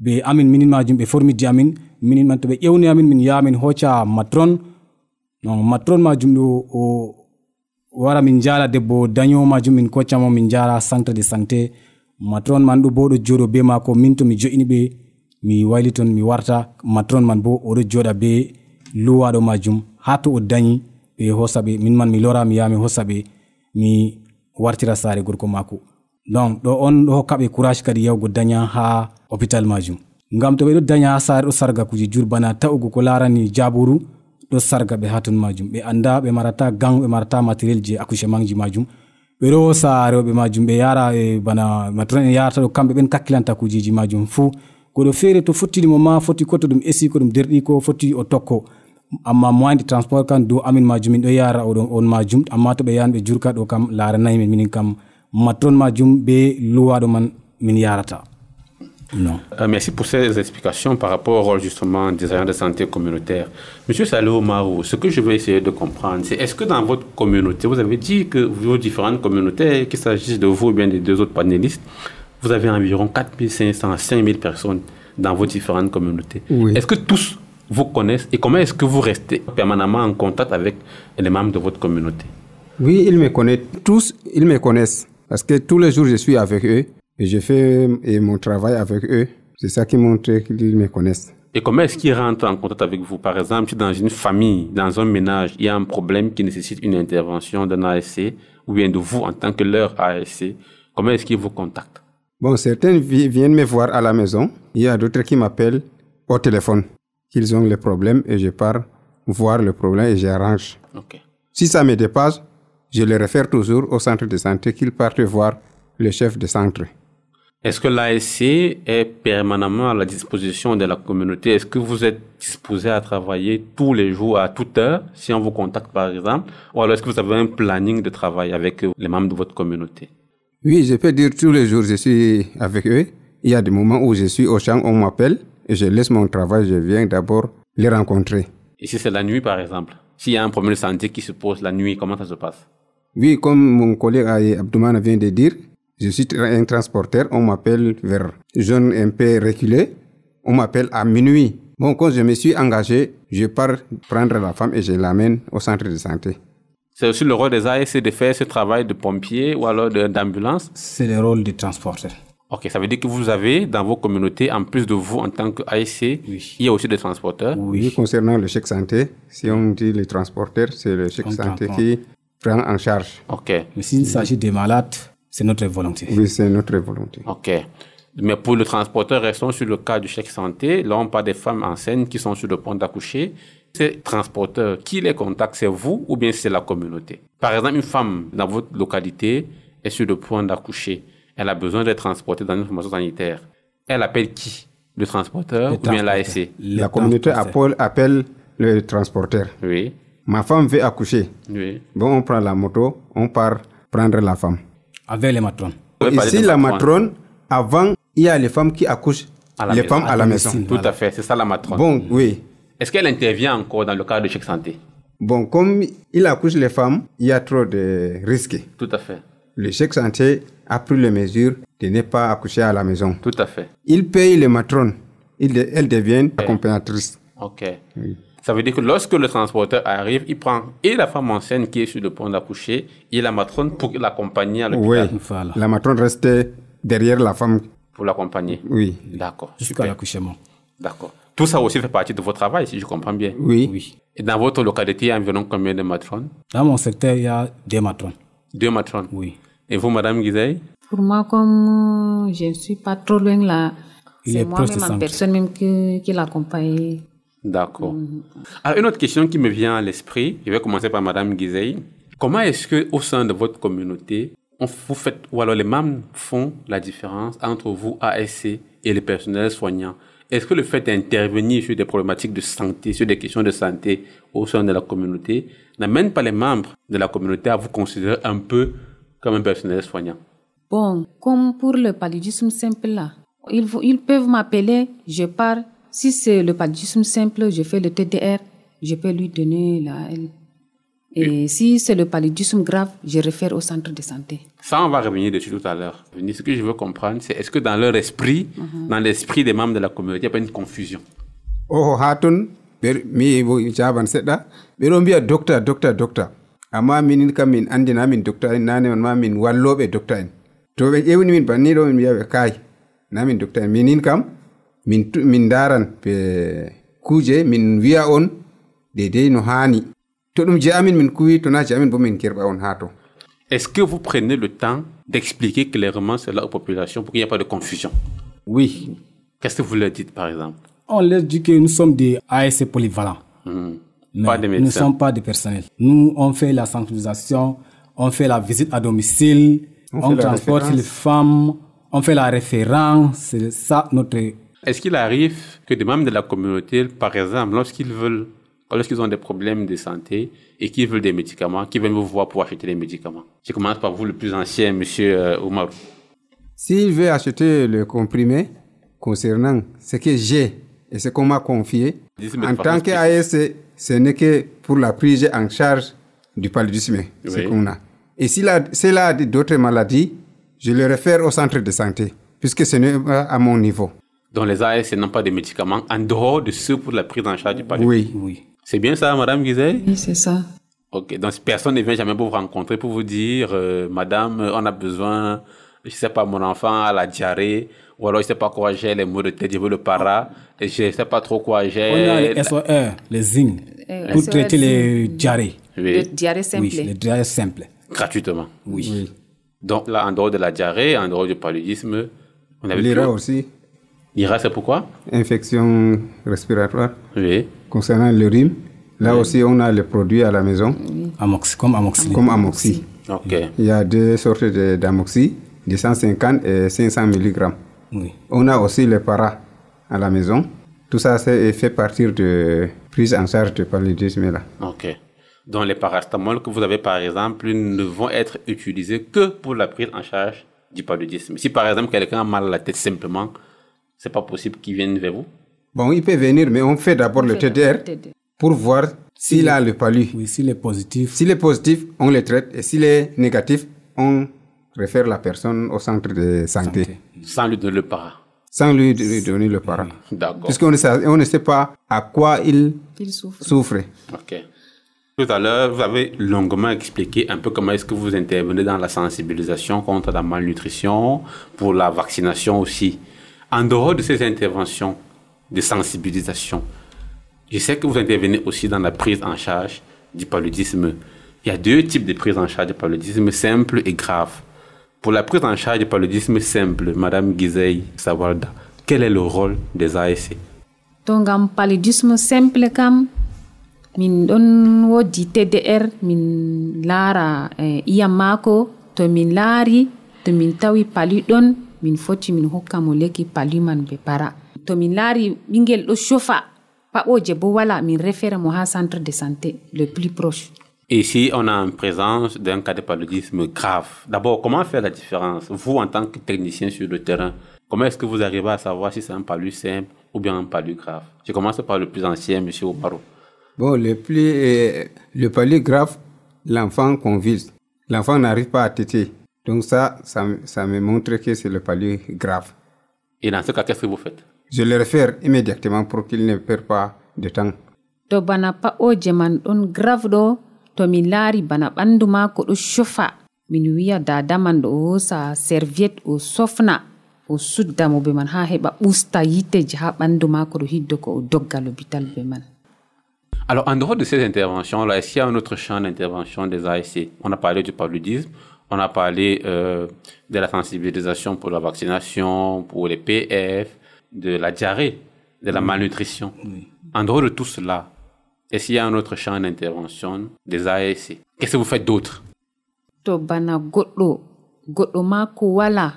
be amin minin majum be formidi amin minin man to be ewni amin min yamin hocha matron non matron majum do o wara min jara debbo daño majum min koccamo min jara centre de santé matron man do bodo jodo be mako min to mi joini be mi wayliton mi warta matron man bo odo joda be luwado majum hato o dañi be hosabe min man mi lora mi yami hosabe mi wartira sare gorko mako donc do on do hokkabe courage kadi yawgo daña ha hôpital majum ngam to be do daña sare do sarga kuje jurbana tawgo ko larani jaburu do sarga be hatun majum be anda be marata gang be marata materiel je accouchement ji majum be do saare be majum be yara e bana matron yarata do kambe ben kakkilanta kujiji majum fu ko do fere to fotti mo ma fotti ko to dum esi ko dum derdi ko fotti o tokko amma moyen de transport kan do amin majum min do yara o don on majum amma to be yanbe jurka do kam laara nay min min kam matron majum be luwa do man min yarata. Non. Euh, merci pour ces explications par rapport au rôle justement des agents de santé communautaires. Monsieur Sali Oumarou, ce que je veux essayer de comprendre, c'est est-ce que dans votre communauté, vous avez dit que vos différentes communautés, qu'il s'agisse de vous ou bien des deux autres panélistes, vous avez environ quatre mille cinq cents, cinq mille personnes dans vos différentes communautés. Oui. Est-ce que tous vous connaissent et comment est-ce que vous restez permanemment en contact avec les membres de votre communauté? Oui, ils me connaissent. Tous, ils me connaissent parce que tous les jours, je suis avec eux. Et je fais et mon travail avec eux. C'est ça qui montre qu'ils me connaissent. Et comment est-ce qu'ils rentrent en contact avec vous? Par exemple, si dans une famille, dans un ménage, il y a un problème qui nécessite une intervention d'un A S C ou bien de vous en tant que leur A S C, comment est-ce qu'ils vous contactent? Bon, certains vi- viennent me voir à la maison. Il y a d'autres qui m'appellent au téléphone. Ils ont le problème et je pars voir le problème et j'arrange. Okay. Si ça me dépasse, je les réfère toujours au centre de santé qu'ils partent voir le chef de centre. Est-ce que l'A S C est permanemment à la disposition de la communauté? Est-ce que vous êtes disposé à travailler tous les jours, à toute heure, si on vous contacte par exemple? Ou alors est-ce que vous avez un planning de travail avec les membres de votre communauté? Oui, je peux dire tous les jours, je suis avec eux. Il y a des moments où je suis au champ, on m'appelle et je laisse mon travail, je viens d'abord les rencontrer. Et si c'est la nuit par exemple? S'il y a un problème de santé qui se pose la nuit, comment ça se passe? Oui, comme mon collègue Abdou Mana vient de dire, je suis un transporteur, on m'appelle vers zone un peu reculée, on m'appelle à minuit. Bon, quand je me suis engagé, je pars prendre la femme et je l'amène au centre de santé. C'est aussi le rôle des A S C de faire ce travail de pompier ou alors de, d'ambulance? C'est le rôle des transporteurs. Ok, ça veut dire que vous avez dans vos communautés, en plus de vous en tant qu'A S C, oui. Il y a aussi des transporteurs? Oui. Oui, concernant le chèque santé, si on dit les transporteurs, c'est le chèque on santé prend. qui prend en charge. Ok. Mais s'il s'agit des malades, c'est notre volonté. Oui, c'est notre volonté. Ok. Mais pour le transporteur, restons sur le cas du chèque santé. Là, on parle des femmes enceintes qui sont sur le point d'accoucher. Ces transporteurs, qui les contactent, c'est vous ou bien c'est la communauté? Par exemple, une femme dans votre localité est sur le point d'accoucher. Elle a besoin d'être transportée dans une formation sanitaire. Elle appelle qui? Le transporteur le ou bien l'A S C? La communauté appelle, appelle le transporteur. Oui. Ma femme veut accoucher. Oui. Bon, on prend la moto, on part prendre la femme. Avec les matrones. Ici, la matrone, avant, il y a les femmes qui accouchent, les maison. femmes à, à la maison. maison. Tout voilà. à fait, c'est ça la matrone. Bon, oui. Est-ce qu'elle intervient encore dans le cadre du chèque santé? Bon, comme il accouche les femmes, il y a trop de risques. Tout à fait. Le chèque santé a pris les mesures de ne pas accoucher à la maison. Tout à fait. Il paye les matrones. Elles deviennent okay. accompagnatrices. Ok. Oui. Ça veut dire que lorsque le transporteur arrive, il prend et la femme enceinte qui est sur le point d'accoucher et la matrone pour l'accompagner à l'hôpital. Oui, voilà. La matrone reste derrière la femme. Pour l'accompagner. Oui. D'accord. Jusqu'à l'accouchement. D'accord. Tout ça aussi fait partie de votre travail, si je comprends bien. Oui. oui. Et dans votre localité, il y a environ combien de matrones? Dans mon secteur, il y a deux matrones. Deux matrones? Oui. Et vous, Madame Gizey? Pour moi, comme je ne suis pas trop loin là, il c'est moi-même en personne même qui, qui l'accompagne. D'accord. Mm-hmm. Alors, une autre question qui me vient à l'esprit, je vais commencer par Madame Gizey. Comment est-ce qu'au sein de votre communauté, on, vous faites, ou alors les membres font la différence entre vous, A S C, et le personnel soignant? Est-ce que le fait d'intervenir sur des problématiques de santé, sur des questions de santé au sein de la communauté, n'amène pas les membres de la communauté à vous considérer un peu comme un personnel soignant? Bon, comme pour le paludisme simple là, ils, ils peuvent m'appeler, je pars. Si c'est le paludisme simple, je fais le T D R, je peux lui donner la A L. Et oui. Si c'est le paludisme grave, je réfère au centre de santé. Ça, on va revenir dessus tout à l'heure. Ce que je veux comprendre, c'est est-ce que dans leur esprit, mm-hmm. dans l'esprit des membres de la communauté, il n'y a pas une confusion? Oh, hatun, mi jaban seda, berombia docteur, docteur, docteur. Ama minin kamin andina min docteur, nane man min wallobe docteur. To be even min baniro min biya kai. Na min docteur minin kam min min daran be kuje min wiya on dede no hani. Est-ce que vous prenez le temps d'expliquer clairement cela aux populations pour qu'il n'y ait pas de confusion? Oui. Qu'est-ce que vous leur dites, par exemple? On leur dit que nous sommes des A S C polyvalents. Mmh. Non, pas des médecins. Nous ne sommes pas des personnels. Nous, on fait la sensibilisation, on fait la visite à domicile, on, on transporte les femmes, on fait la référence. C'est ça notre... Est-ce qu'il arrive que des membres de la communauté, par exemple, lorsqu'ils veulent lorsqu'ils ont des problèmes de santé et qu'ils veulent des médicaments, qu'ils viennent vous voir pour acheter des médicaments? Je commence par vous, le plus ancien, M. Oumarou. S'il veut acheter le comprimé concernant ce que j'ai et ce qu'on m'a confié, en tant qu'A S C, ce n'est que pour la prise en charge du paludisme, oui. ce qu'on a. Et s'il a, s'il a d'autres maladies, je le réfère au centre de santé, puisque ce n'est pas à mon niveau. Donc les A S C n'ont pas de médicaments en dehors de ceux pour la prise en charge du paludisme? Oui, oui. C'est bien ça, Madame Gizey? Oui, c'est ça. Ok, donc personne ne vient jamais pour vous rencontrer, pour vous dire, euh, Madame, on a besoin, je ne sais pas, mon enfant a la diarrhée, ou alors je ne sais pas quoi j'ai, les maux de tête, je veux le para, et je ne sais pas trop quoi j'ai. On a les S O R, les zinc, euh, pour S O R, traiter les diarrhées. Oui. Le diarrhée simple. Oui, le diarrhée simple. Gratuitement? Oui. oui. Donc là, en dehors de la diarrhée, en dehors du paludisme, on avait... L'I R A aussi. L'I R A, c'est pourquoi? Infection respiratoire. Oui. Concernant le rhume, là oui. aussi on a les produits à la maison. Oui. Amoxy, comme amoxy. Comme amoxy. Ok. Il y a deux sortes de, d'amoxy, de cent cinquante et cinq cents milligrammes. Oui. On a aussi les paras à la maison. Tout ça, c'est fait partir de prise en charge de paludisme là. Ok. Donc les paracétamol que vous avez par exemple ne vont être utilisés que pour la prise en charge du paludisme. Si par exemple quelqu'un a mal à la tête simplement, c'est pas possible qu'il vienne vers vous? Bon, il peut venir, mais on fait d'abord on le T D R pour voir s'il si a le palu. Oui, s'il est positif. S'il est positif, on le traite. Et s'il est négatif, on réfère la personne au centre de santé. santé. Sans lui donner le para. Sans lui donner le para. D'accord. Puisqu'on ne sait, on ne sait pas à quoi il, il souffre. souffre. Ok. Tout à l'heure, vous avez longuement expliqué un peu comment est-ce que vous intervenez dans la sensibilisation contre la malnutrition, pour la vaccination aussi. En dehors de ces interventions de sensibilisation, je sais que vous intervenez aussi dans la prise en charge du paludisme. Il y a deux types de prise en charge du paludisme, simple et grave. Pour la prise en charge du paludisme simple, Madame Gizey Sawalda, quel est le rôle des A S C? Donc, en paludisme simple, comme min don wodi T D R, min lara iyamako, to min lari, to min tawi paludon, min foti min hokka mo lekki paluman be para. To min lari bingel do shofa, pa oje bo wala, min réfère mo ha centre de santé le plus proche. Ici, on a en présence d'un cas de paludisme grave. D'abord, comment faire la différence? Vous, en tant que technicien sur le terrain, comment est-ce que vous arrivez à savoir si c'est un palud simple ou bien un palud grave? Je commence par le plus ancien, M. Oumarou. Bon, le, plus, euh, le palud grave, l'enfant convulse. L'enfant n'arrive pas à téter. Donc ça, ça, ça me montre que c'est le palud grave. Et dans ce cas, qu'est-ce que vous faites? Je le réfère immédiatement pour qu'il ne perde pas de temps. Donc, il n'y a pas de grave. To min laari bana ɓandu maako ɗo shofa, min wiya dada man ɗo hoosa serviette o sofna o sudda mo be man haa heɓa usta yiteji haa ɓandu maako ɗo hiddo ko o dogga l'hôpital be man. Alors, en dehors de ces interventions-là, est-ce qu'il y a un autre champ d'intervention des A S C? On a parlé du paludisme, on a parlé euh, de la sensibilisation pour la vaccination, pour les P F, de la diarrhée, de la malnutrition. Oui. En dehors de tout cela, et s'il y a un autre champ d'intervention des A S C, qu'est-ce que vous faites d'autre? To bana goddo goddo mako wala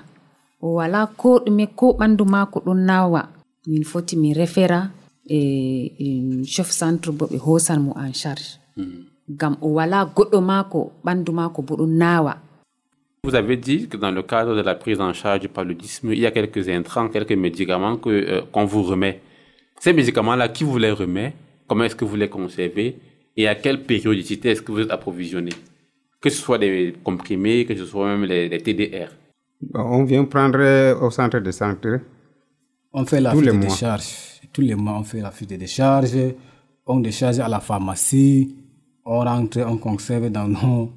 wala ko me ko bandu mako don nawa min foti mi refera e chef centre bo be hosan mo en charge gam o wala goddo mako bandu mako bo don nawa. Vous avez dit que dans le cadre de la prise en charge du paludisme, il y a quelques intrants, quelques médicaments que euh, qu'on vous remet. Ces médicaments là, qui vous les remet? Comment est-ce que vous les conservez et à quelle périodicité est-ce que vous êtes approvisionné? Que ce soit des comprimés, que ce soit même les, les T D R. On vient prendre au centre de santé. On fait la fiche de décharge. Tous les mois, on fait la fiche de décharge. On décharge à la pharmacie. On rentre, on conserve dans nos,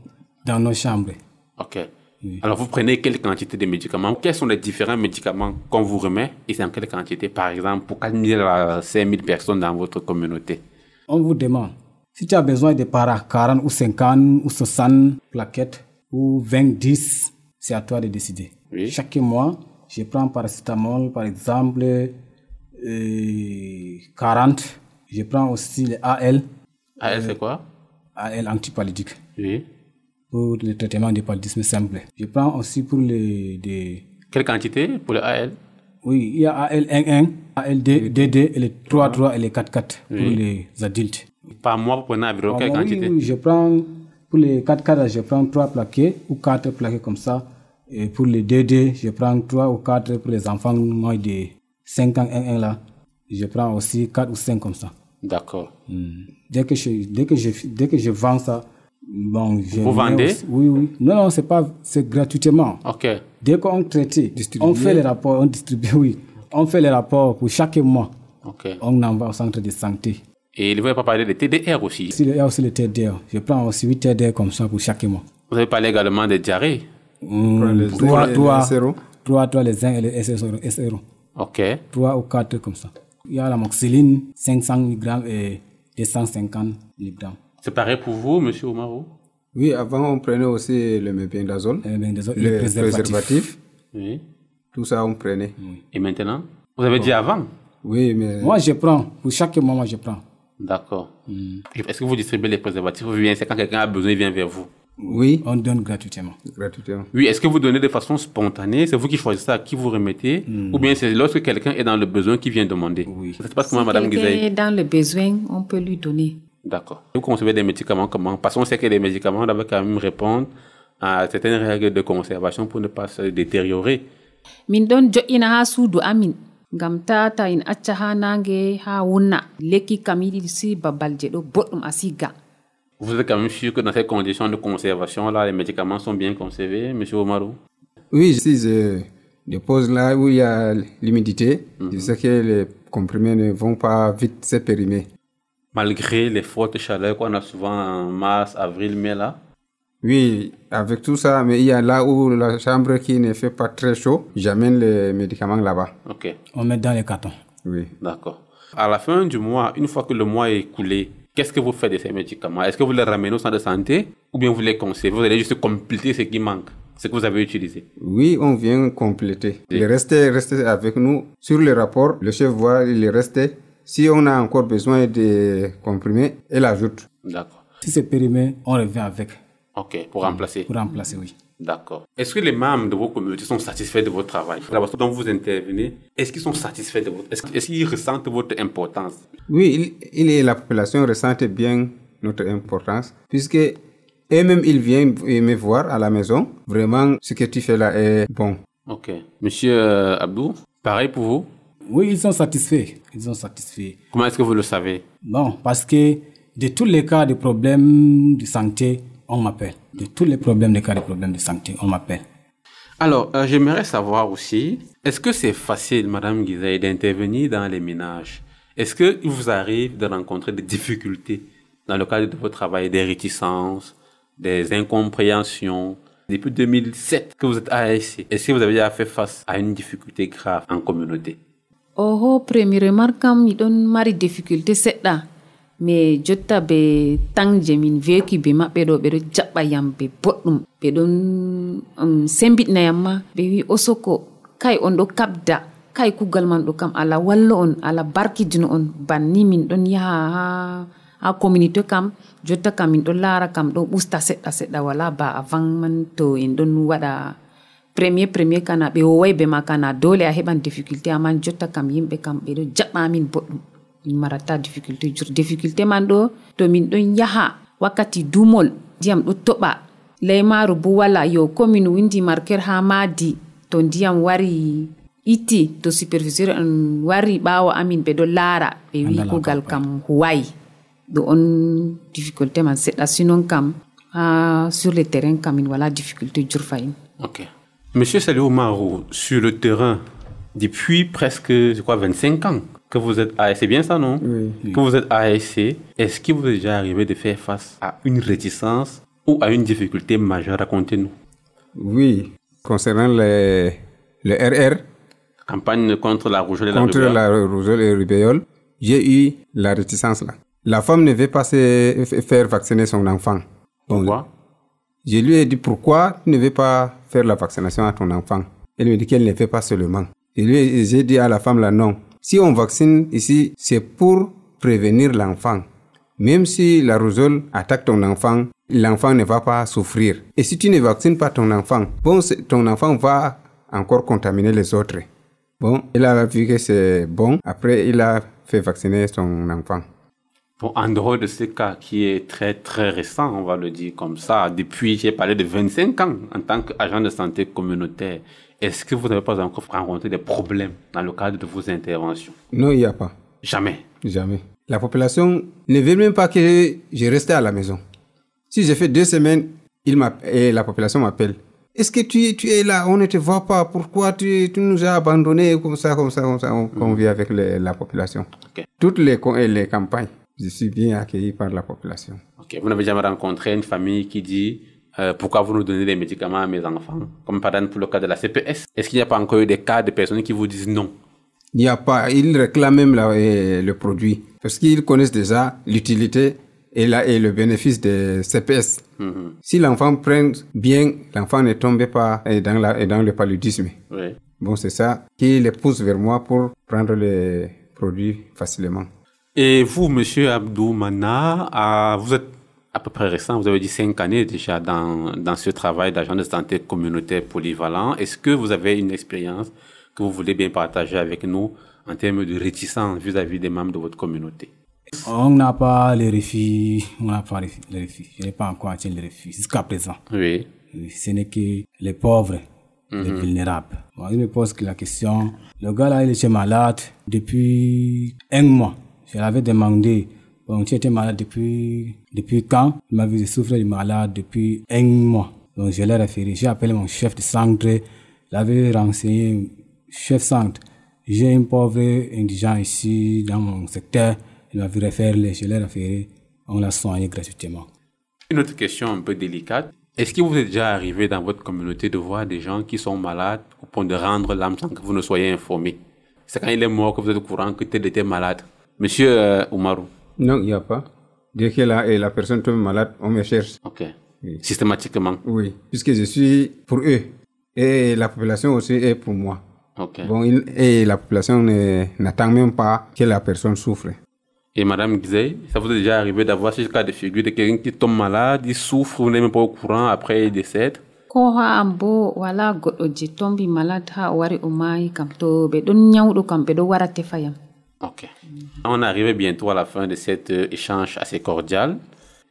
dans nos chambres. OK. Oui. Alors, vous prenez quelle quantité de médicaments? Quels sont les différents médicaments qu'on vous remet et c'est en quelle quantité? Par exemple, pour quatre mille à cinq mille personnes dans votre communauté. On vous demande, si tu as besoin de para quarante ou cinquante ou soixante plaquettes ou vingt, dix, c'est à toi de décider. Oui. Chaque mois, je prends paracétamol, par exemple, euh, quarante. Je prends aussi les A L. A L, euh, c'est quoi? A L antipaludique. Oui. Pour le traitement du paludisme simple. Je prends aussi pour les... Des... Quelle quantité pour le A L? Oui, il y a A L un un, A L deux deux et les trois trois et les quatre quatre pour oui. Les adultes. Par mois, vous prenez environ quelle quantité? Oui, je prends pour les quatre quatre, je prends trois plaquets ou quatre plaquets comme ça. Et pour les deux deux, je prends trois ou quatre pour les enfants moins de cinq ans, un un là. Je prends aussi quatre ou cinq comme ça. D'accord. Hmm. Dès, que je, dès, que je, dès que je vends ça, bon, vous vendez aussi. Oui, oui. Non, non, c'est pas, c'est gratuitement. Ok. Dès qu'on traite, on fait les rapports, on distribue, oui. On fait les rapports pour chaque mois. Ok. On envoie au centre de santé. Et vous n'avez pas parlé de T D R aussi? Si, il y a aussi le T D R. Je prends aussi huit T D R comme ça pour chaque mois. Vous avez parlé également des diarrhées? Mmh, trois, trois, trois, les uns et les S R O. Ok. trois ou quatre comme ça. Il y a la moxiline, cinq cents milligrammes et deux cent cinquante milligrammes. C'est pareil pour vous, M. Oumarou? Oui, avant, on prenait aussi le mébendazole, le, le, le préservatif. préservatif. Oui. Tout ça, on prenait. Oui. Et maintenant? Vous avez oh. dit avant? Oui, mais... Moi, je prends. Pour chaque moment, je prends. D'accord. Mm. Est-ce que vous distribuez les préservatifs? C'est quand quelqu'un a besoin, il vient vers vous? Oui, on donne gratuitement. Gratuitement. Oui, est-ce que vous donnez de façon spontanée? C'est vous qui choisissez à qui vous remettez? Mm. Ou bien c'est lorsque quelqu'un est dans le besoin qui vient demander? Oui. Ça se passe comment, Mme Gizey? Si quelqu'un est dans le besoin, on peut lui donner. D'accord. Vous concevez des médicaments comment? Parce qu'on sait que les médicaments doivent quand même répondre à certaines règles de conservation pour ne pas se détériorer. Min don jo'ina ha suudu amin ngam tata in acca ha nange ha wonna lekki kamidi si babal je do boddum asiga. Vous êtes quand même sûr que dans ces conditions de conservation là, les médicaments sont bien conservés, Monsieur Oumarou? Oui, si je dépose là où il y a l'humidité, mm-hmm. je sais que les comprimés ne vont pas vite se périmer. malgré les fortes chaleurs qu'on a souvent en mars, avril, mai là? Oui, avec tout ça, mais il y a là où la chambre qui ne fait pas très chaud, j'amène les médicaments là-bas. Ok. On met dans les cartons. Oui. D'accord. À la fin du mois, une fois que le mois est écoulé, qu'est-ce que vous faites de ces médicaments? Est-ce que vous les ramenez au centre de santé ou bien vous les conservez? Vous allez juste compléter ce qui manque, ce que vous avez utilisé? Oui, on vient compléter. Oui. Les restes restent avec nous. Sur le rapport, le chef voit les restes. Si on a encore besoin de comprimés, il ajoute. D'accord. Si c'est périmé, on revient avec. Ok, pour remplacer. Pour remplacer, oui. D'accord. Est-ce que les membres de vos communautés sont satisfaits de votre travail? La façon dont vous intervenez, est-ce qu'ils sont satisfaits de votre... Est-ce qu'ils ressentent votre importance? Oui, il, il et la population ressentent bien notre importance, puisque eux-mêmes, ils viennent me voir à la maison. Vraiment, ce que tu fais là est bon. Ok. Monsieur Abdou, pareil pour vous? Oui, ils sont satisfaits. Ils sont satisfaits. Comment est-ce que vous le savez? Non, parce que de tous les cas de problèmes de santé, on m'appelle. De tous les problèmes, les cas de problèmes de santé, on m'appelle. Alors, euh, j'aimerais savoir aussi, est-ce que c'est facile, Madame Gizey, d'intervenir dans les ménages? Est-ce qu'il vous arrive de rencontrer des difficultés dans le cadre de votre travail, des réticences, des incompréhensions? Depuis deux mille sept que vous êtes A S C, est-ce que vous avez déjà fait face à une difficulté grave en communauté? Oh, premièrement, quand il y a une difficulté, c'est là. Mais jotta be tang jemin veki be mabbe do be do jabba yambe boddum be don um, sembitna yamma be wi osoko kai on do kabda kai kugal man do kam ala wallo on ala barkidino on banni min don yaha a community kam jotta kam min do lara kam do busta sedda sedda wala ba avant man to en don wada premier premier kana be o way be makana dole a heban difficulté aman jotta kam yimbe kam be do jabba min boddum. Min marata difficulté jur difficulté man do to min don yaha wakkati dumol ndiyam do toba leymaaru bu wala yo commune windi marker ha madi to ndiyam wari iti to superviseur an wari bawo amin be do lara be wi kugal kam huwai do on difficulté man sedda sinon kam ah, sur le terrain kam min wala difficulté jur fayin. OK. Monsieur Sali Oumarou, sur le terrain depuis presque je crois vingt-cinq ans que vous êtes A S C, c'est bien ça, non? Oui, oui. Que vous êtes A S C, est-ce qu'il vous est déjà arrivé de faire face à une réticence ou à une difficulté majeure? Racontez-nous. Oui, concernant le R R, campagne contre la rougeole et la rubéole. Contre la rougeole et la rubéole, j'ai eu la réticence là. La femme ne veut pas se faire vacciner son enfant. Pourquoi? Donc, je lui ai dit pourquoi tu ne veux pas faire la vaccination à ton enfant. Elle me dit qu'elle ne fait pas seulement. Et lui, j'ai dit à la femme là non. Si on vaccine ici, c'est pour prévenir l'enfant. Même si la rougeole attaque ton enfant, l'enfant ne va pas souffrir. Et si tu ne vaccines pas ton enfant, bon, ton enfant va encore contaminer les autres. Bon, il a vu que c'est bon. Après, il a fait vacciner son enfant. Bon, en dehors de ce cas qui est très très récent, on va le dire comme ça, depuis, j'ai parlé de vingt-cinq ans en tant qu'agent de santé communautaire. Est-ce que vous n'avez pas encore rencontré des problèmes dans le cadre de vos interventions? Non, il n'y a pas. Jamais? Jamais. La population ne veut même pas que je reste à la maison. Si j'ai fait deux semaines, il et la population m'appelle. Est-ce que tu, tu es là? On ne te voit pas. Pourquoi tu, tu nous as abandonnés? Comme ça, comme ça, comme ça, on, mmh. on vit avec les, la population. Okay. Toutes les, les campagnes, je suis bien accueilli par la population. Okay. Vous n'avez jamais rencontré une famille qui dit... Euh, pourquoi vous nous donnez des médicaments à mes enfants? Comme par exemple pour le cas de la C P S. Est-ce qu'il n'y a pas encore eu des cas de personnes qui vous disent non? Il n'y a pas. Ils réclament même la, euh, le produit. Parce qu'ils connaissent déjà l'utilité et, la, et le bénéfice des C P S. Mm-hmm. Si l'enfant prend bien, l'enfant ne tombe pas dans, la, dans le paludisme. Oui. Bon, c'est ça qui les pousse vers moi pour prendre les produits facilement. Et vous, monsieur Abdou Mana, euh, vous êtes à peu près récent, vous avez dit cinq années déjà dans, dans ce travail d'agent de santé communautaire polyvalent. Est-ce que vous avez une expérience que vous voulez bien partager avec nous en termes de réticence vis-à-vis des membres de votre communauté? On n'a pas les refus, on n'a pas les refus. Je n'ai pas encore atteint les refus jusqu'à présent. Oui. Ce n'est que les pauvres, mm-hmm. les vulnérables. Bon, je me pose la question, le gars là, il était malade depuis un mois. Je l'avais demandé. Donc, j'étais malade depuis, depuis quand? Il m'a vu de souffrir du malade depuis un mois. Donc, je l'ai référé. J'ai appelé mon chef de centre. Il avait renseigné, chef centre. J'ai un pauvre indigent ici, dans mon secteur. il m'a vu refaire les gelées inférieures, on l'a soigné gratuitement. Une autre question un peu délicate. Est-ce qu'il vous est déjà arrivé dans votre communauté de voir des gens qui sont malades au point de rendre l'âme sans que vous ne soyez informé? C'est quand il est mort que vous êtes au courant que tel était malade. Monsieur euh, Oumarou? Non, il n'y a pas. Dès que la, la personne tombe malade, on me cherche. Ok. Oui. Systématiquement? Oui, puisque je suis pour eux. Et la population aussi est pour moi. Ok. Bon, il, et la population ne, n'attend même pas que la personne souffre. Et Madame Gizey, ça vous est déjà arrivé d'avoir ce cas de figure de quelqu'un qui tombe malade, il souffre, vous n'êtes même pas au courant, après il décède? Koha ambo wala goɗɗo je tombi malade ha wari o mayi kam to ɓe ɗon nyawɗo kam ɓe ɗo wara tefa yam. Ok. On arrive bientôt à la fin de cet échange assez cordial.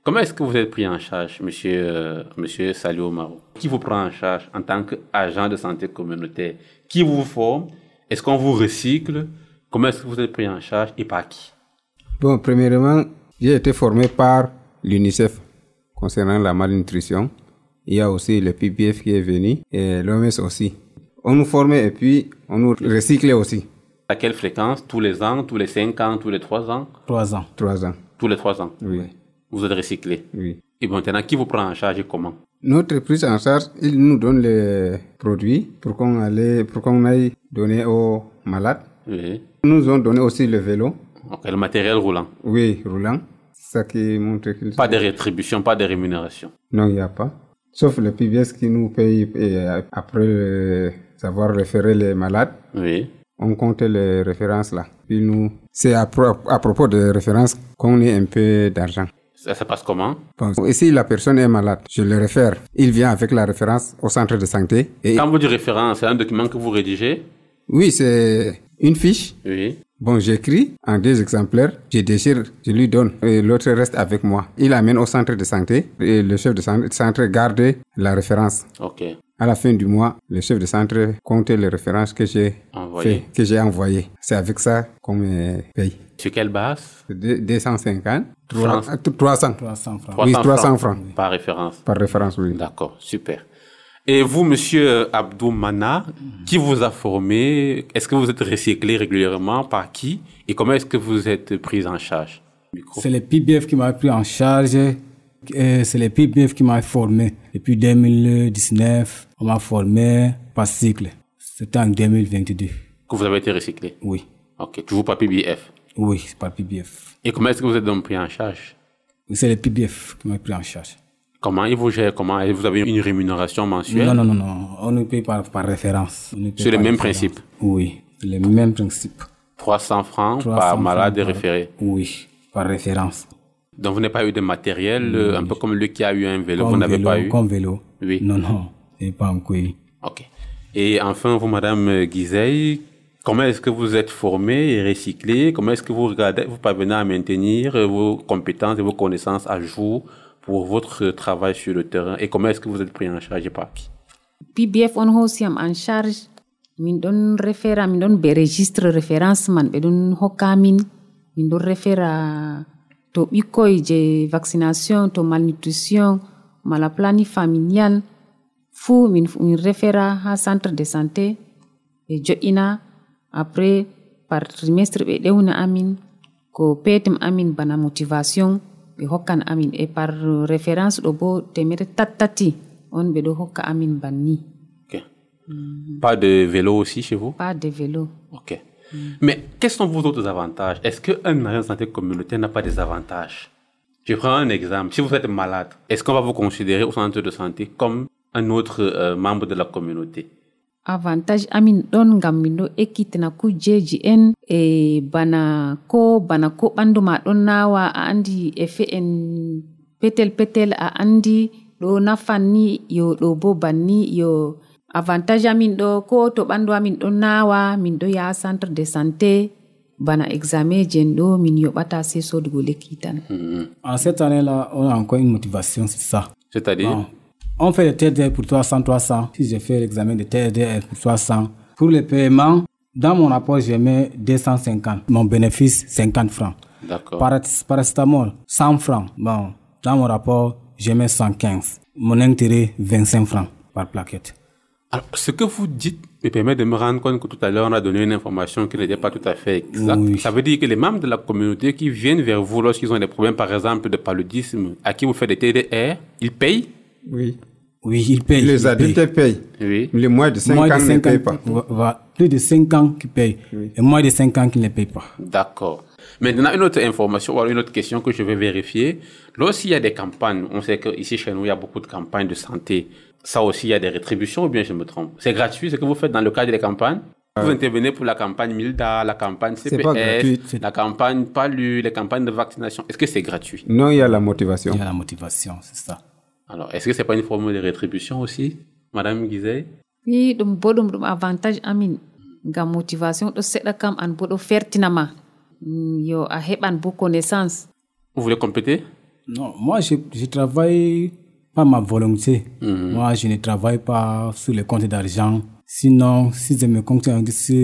Comment est-ce que vous êtes pris en charge, monsieur, euh, monsieur Sali Oumarou? Qui vous prend en charge en tant qu'agent de santé communautaire? Qui vous forme? Est-ce qu'on vous recycle? Comment est-ce que vous êtes pris en charge et par qui? Bon, premièrement, j'ai été formé par l'UNICEF concernant la malnutrition. Il y a aussi le P B F qui est venu et l'O M S aussi. On nous formait et puis on nous recyclait aussi. À quelle fréquence? Tous les ans, tous les cinq ans, tous les trois ans? Trois ans. Trois ans. Tous les trois ans? Oui. Vous êtes recyclé? Oui. Et maintenant, qui vous prend en charge et comment? Notre prise en charge, ils nous donnent les produits pour qu'on allait, pour qu'on aille donner aux malades. Oui. Ils nous ont donné aussi le vélo. Okay, le matériel roulant? Oui, roulant. C'est ça qui montre qu'ils... Pas de rétribution, pas de rémunération? Non, il n'y a pas. Sauf le P B S qui nous paye après avoir référé les malades. Oui. On compte les références là. Puis nous, c'est à, pro- à propos des références qu'on ait un peu d'argent. Ça se passe comment? Bon, si la personne est malade, je le réfère. Il vient avec la référence au centre de santé. Et... Quand vous dites référence, c'est un document que vous rédigez? Oui, c'est une fiche. Oui. Bon, j'écris en deux exemplaires, je déchire, je lui donne et l'autre reste avec moi. Il l'amène au centre de santé et le chef de centre garde la référence. Ok. À la fin du mois, le chef de centre compte les références que j'ai envoyées. que j'ai envoyées. C'est avec ça qu'on me paye. Sur quelle base? deux cent cinquante. trois cents. trois cents francs. Oui, trois cents francs. Oui. Par référence. Par référence, oui. D'accord, super. Et vous, monsieur Abdou Mana, qui vous a formé? Est-ce que vous êtes recyclé régulièrement? Par qui? Et comment est-ce que vous êtes pris en charge? Micro. C'est le P B F qui m'a pris en charge. C'est le P B F qui m'a formé. Depuis deux mille dix-neuf, on m'a formé par cycle. C'était en deux mille vingt-deux. Que vous avez été recyclé? Oui. Ok, toujours par P B F? Oui, c'est par P B F. Et comment est-ce que vous êtes donc pris en charge? C'est le P B F qui m'a pris en charge. Comment ils vous gèrent? Comment vous avez une rémunération mensuelle? Non, non, non, non. On nous paye par, par référence. C'est le même principe? Oui, le même principe. trois cents francs par malade référé? Oui, par référence. Donc vous n'avez pas eu de matériel, oui. Un peu comme lui qui a eu un vélo, comme vous n'avez vélo, pas eu? Comme vélo. Oui. Non, non, et pas encore. Ok. Et enfin, vous, Madame Gizey, comment est-ce que vous êtes formée et recyclée? Comment est-ce que vous, regardez, vous parvenez à maintenir vos compétences et vos connaissances à jour pour votre travail sur le terrain? Et comment est-ce que vous êtes pris en charge par qui? P B F on aussi en charge. Min don référent, min don be registre référence man be don hokamin, min don référent to ikoy je vaccination, to malnutrition, malaplanif familial, fu min min référent ha centre de santé e joina après par trimestre be deuna amin ko petem amin bana motivation. Be hokkan amin e par référence do bo temere tatati on be do hokka amin banni. OK. Mm. Pas de vélo aussi chez vous? Pas de vélo. OK. Mm. Mais quels sont vos autres avantages? Est-ce que un agent de santé communautaire n'a pas des avantages? Je prends un exemple. Si vous êtes malade, est-ce qu'on va vous considérer au centre de santé comme un autre euh, membre de la communauté? Avantage amin don gamindo ekite na ku J G N e bana ko bana ko bandu ma don nawa a andi F N petel petel a andi do nafani yo do bo banni yo avantage amin do ko to bandu amin don nawa min do ya centre de santé bana examen jendo min yo bata se so do lekitan. Mm-hmm. En cette année là on a encore une motivation, c'est ça. C'est-à-dire bon. On fait le T D R pour trois cents, trois cents. Si je fais l'examen de T D R pour trois cents, pour le paiement, dans mon rapport, je mets deux cent cinquante. Mon bénéfice, cinquante francs. D'accord. Paracétamol, cent francs. Bon, dans mon rapport, je mets cent quinze. Mon intérêt, vingt-cinq francs par plaquette. Alors, ce que vous dites me permet de me rendre compte que tout à l'heure, on a donné une information qui n'était pas tout à fait exacte. Oui. Ça veut dire que les membres de la communauté qui viennent vers vous lorsqu'ils ont des problèmes, par exemple, de paludisme, à qui vous faites des T D R, ils payent ? Oui. Oui, ils payent. Les ils adultes payent. payent. Oui. Les moins de cinq moins ans de cinq ne payent ans, pas. Va, plus de cinq ans qui payent. Oui. Et moins de cinq ans qui ne payent pas. D'accord. Maintenant, une autre information ou une autre question que je vais vérifier. Lorsqu'il y a des campagnes, on sait qu'ici chez nous, il y a beaucoup de campagnes de santé. Ça aussi, il y a des rétributions ou bien je me trompe? C'est gratuit ce que vous faites dans le cadre des campagnes? Vous intervenez pour la campagne Milda, la campagne C P S, la campagne Palu, les campagnes de vaccination. Est-ce que c'est gratuit? Non, il y a la motivation. Il y a la motivation, c'est ça. Alors, est-ce que ce n'est pas une forme de rétribution aussi, Madame Gizey? Oui, donc, bon, avantage, Amine. La motivation, c'est la campagne pour faire tinama. Yo a heban beaucoup connaissance. Vous voulez compléter? Non, moi je, je travaille par ma volonté. Mm-hmm. Moi je ne travaille pas sur les comptes d'argent. Sinon, si je me compte sur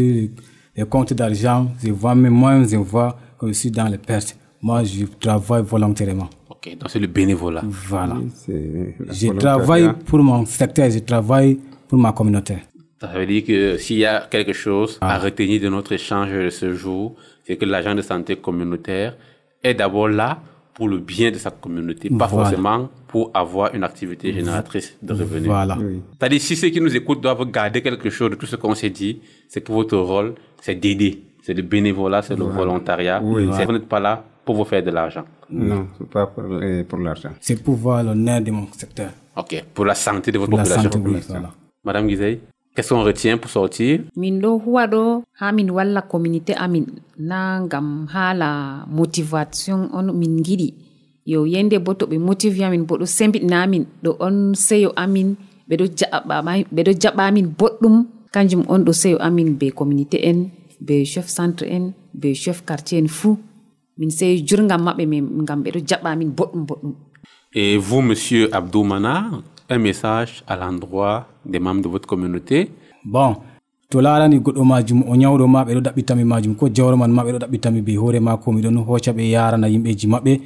les comptes d'argent, je vois même moi, je vois que je suis dans les pertes. Moi je travaille volontairement. Ok, donc c'est le bénévolat. Voilà. Oui, c'est je travaille pour mon secteur, je travaille pour ma communauté. Ça veut dire que s'il y a quelque chose ah. à retenir de notre échange de ce jour, c'est que l'agent de santé communautaire est d'abord là pour le bien de sa communauté, pas voilà. forcément pour avoir une activité génératrice de revenus. Voilà. Oui. C'est-à-dire, si ceux qui nous écoutent doivent garder quelque chose de tout ce qu'on s'est dit, c'est que votre rôle, c'est d'aider. C'est le bénévolat, c'est voilà. le volontariat. Oui, voilà. Vous n'êtes pas là pour vous faire de l'argent. Non, ce n'est pas pour, euh, pour l'argent. C'est pour voir l'honneur de mon secteur. OK, pour la santé de votre pour population. La santé, oui, voilà. Madame Gizey, qu'est-ce qu'on retient pour sortir? Mindo huado hamin wala communauté amin nangam hala motivation on mingiri yo yende boto be motive amin boto sembit na amin do on seyo amin be do jabba be do jabba amin boddum kanjum on do seyo amin be communauté en be chef centre en be chef quartier en fu min sey jurngam mabbe min ngam be do jabba amin boddum boddum. Et vous, monsieur Abdou Mana, un message à l'endroit des membres de votre communauté? Bon, to larani goddo majum o nyawdo ma be do dabbitami majum ko jawro man ma be do dabbitami be hore ma ko mi don hocha be yarana yimbeji mabbe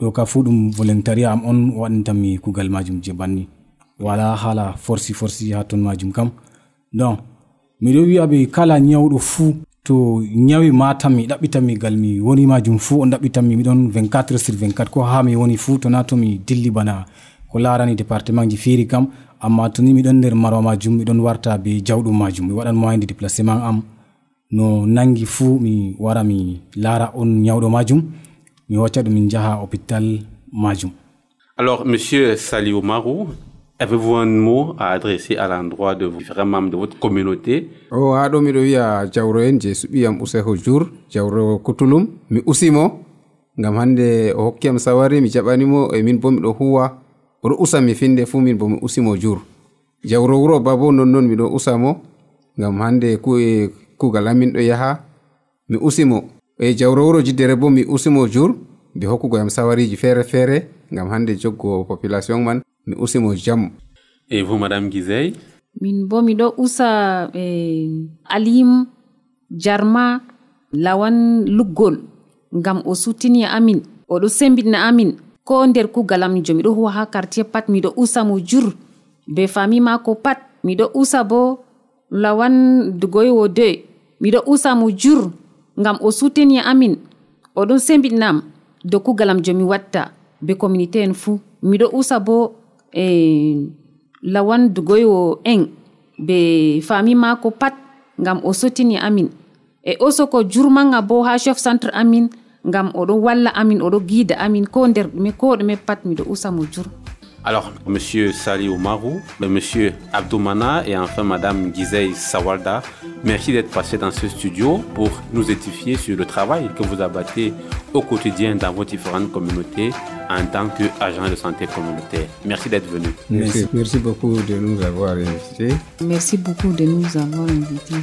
do ka fu dum volontariat am on wadantami kugal majum je banni wala hala force force ha ton majum kam. Donc mi do wi'a be kala nyawdo fu to nyawi matami dabbitami galmi woni majum fu on dabbitami mi don vingt-quatre sur vingt-quatre ko ha mi woni fu to natomi dilli bana ko larani département ji firi kam. Amma to ni mi don der maro majum mi don warta be jawdum majum mi wadan moyen de déplacement am no nangi fu mi wara mi lara on nyawdo majum mi hocca dum min jaha hôpital majum. Alors, monsieur Sali Oumarou, avez-vous un mot à adresser à l'endroit de vos différents membres de votre communauté? Oh ado mi do wiya jawro en je subi am usay hojur jawro kutulum mi usimo ngam hande o hokkiam sawari mi jabanimo e min bo mi do huwa oɗo usa mi finde fu min bo mi usimo jur jawro wuro babo non non mi ɗo usamo ngam hande kuye kugal amin ɗo yaha mi usimo e jawro wuro jiddere bo mi usimo jur be hokkugo yam sawariji feere feere ngam hande joggo population man mi usimo jam. Et vous, Madame Gizey? Min bo mi ɗo usa eh, alim jarma lawan luggol ngam o sutini amin oɗo sembina amin ko nder kugal am jomi do huwa ha quartier pat mi do usa mo jur be famille ma ko pat mi do usa bo lawan dugoy wode mi do usa mo jur ngam o soutenir amin o don sembinam do kugal am jomi watta be communauté en fu mi do usa bo eh, lawan dugoy wo en be famille ma ko pat ngam o soutenir amin e oso ko jur manga bo ha chef centre amin ngam odo walla amin odo guida amin ko nder me ko me pat mi do usamo jur. Alors, monsieur Sali Oumarou, monsieur Abdou Mana et enfin madame Gizey Sawalda, merci d'être passé dans ce studio pour nous édifier sur le travail que vous abattez au quotidien dans vos différentes communautés en tant qu'agent de santé communautaire. Merci d'être venu. Merci, merci beaucoup de nous avoir invités. Merci beaucoup de nous avoir invités.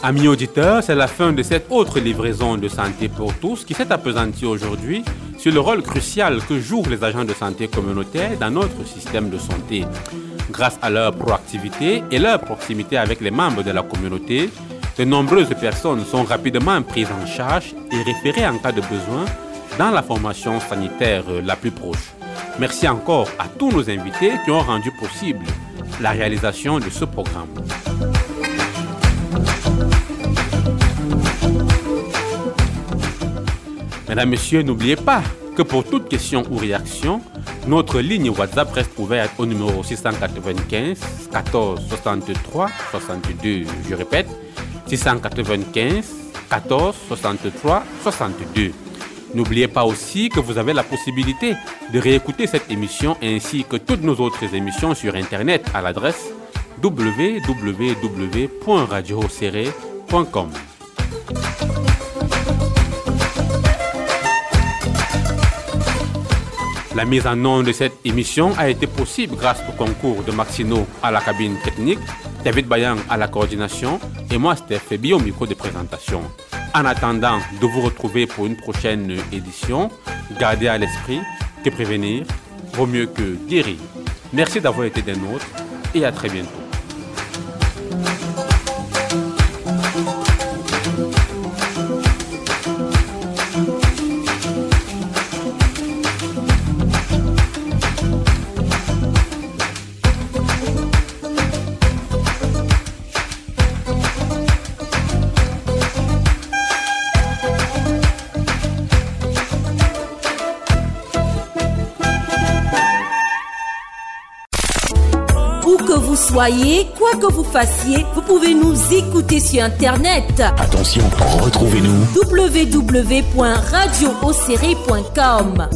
Amis auditeurs, c'est la fin de cette autre livraison de Santé pour tous qui s'est appesantie aujourd'hui sur le rôle crucial que jouent les agents de santé communautaire dans notre système de santé. Grâce à leur proactivité et leur proximité avec les membres de la communauté, De nombreuses personnes sont rapidement prises en charge et référées en cas de besoin dans la formation sanitaire la plus proche. Merci encore à tous nos invités qui ont rendu possible la réalisation de ce programme. Mesdames, Messieurs, n'oubliez pas que pour toute question ou réaction, notre ligne WhatsApp reste ouverte au numéro six cent quatre-vingt-quinze quatorze soixante-trois soixante-deux. Je répète, six cent quatre-vingt-quinze quatorze soixante-trois soixante-deux. N'oubliez pas aussi que vous avez la possibilité de réécouter cette émission ainsi que toutes nos autres émissions sur Internet à l'adresse w w w point radio tiret serré point com. La mise en onde de cette émission a été possible grâce au concours de Maxino à la cabine technique, David Bayang à la coordination et moi, Steve Febi, au micro de présentation. En attendant de vous retrouver pour une prochaine édition, gardez à l'esprit que prévenir vaut mieux que guérir. Merci d'avoir été des nôtres et à très bientôt. Soyez, quoi que vous fassiez, vous pouvez nous écouter sur Internet. Attention, retrouvez-nous. w w w point radio tiret serré point com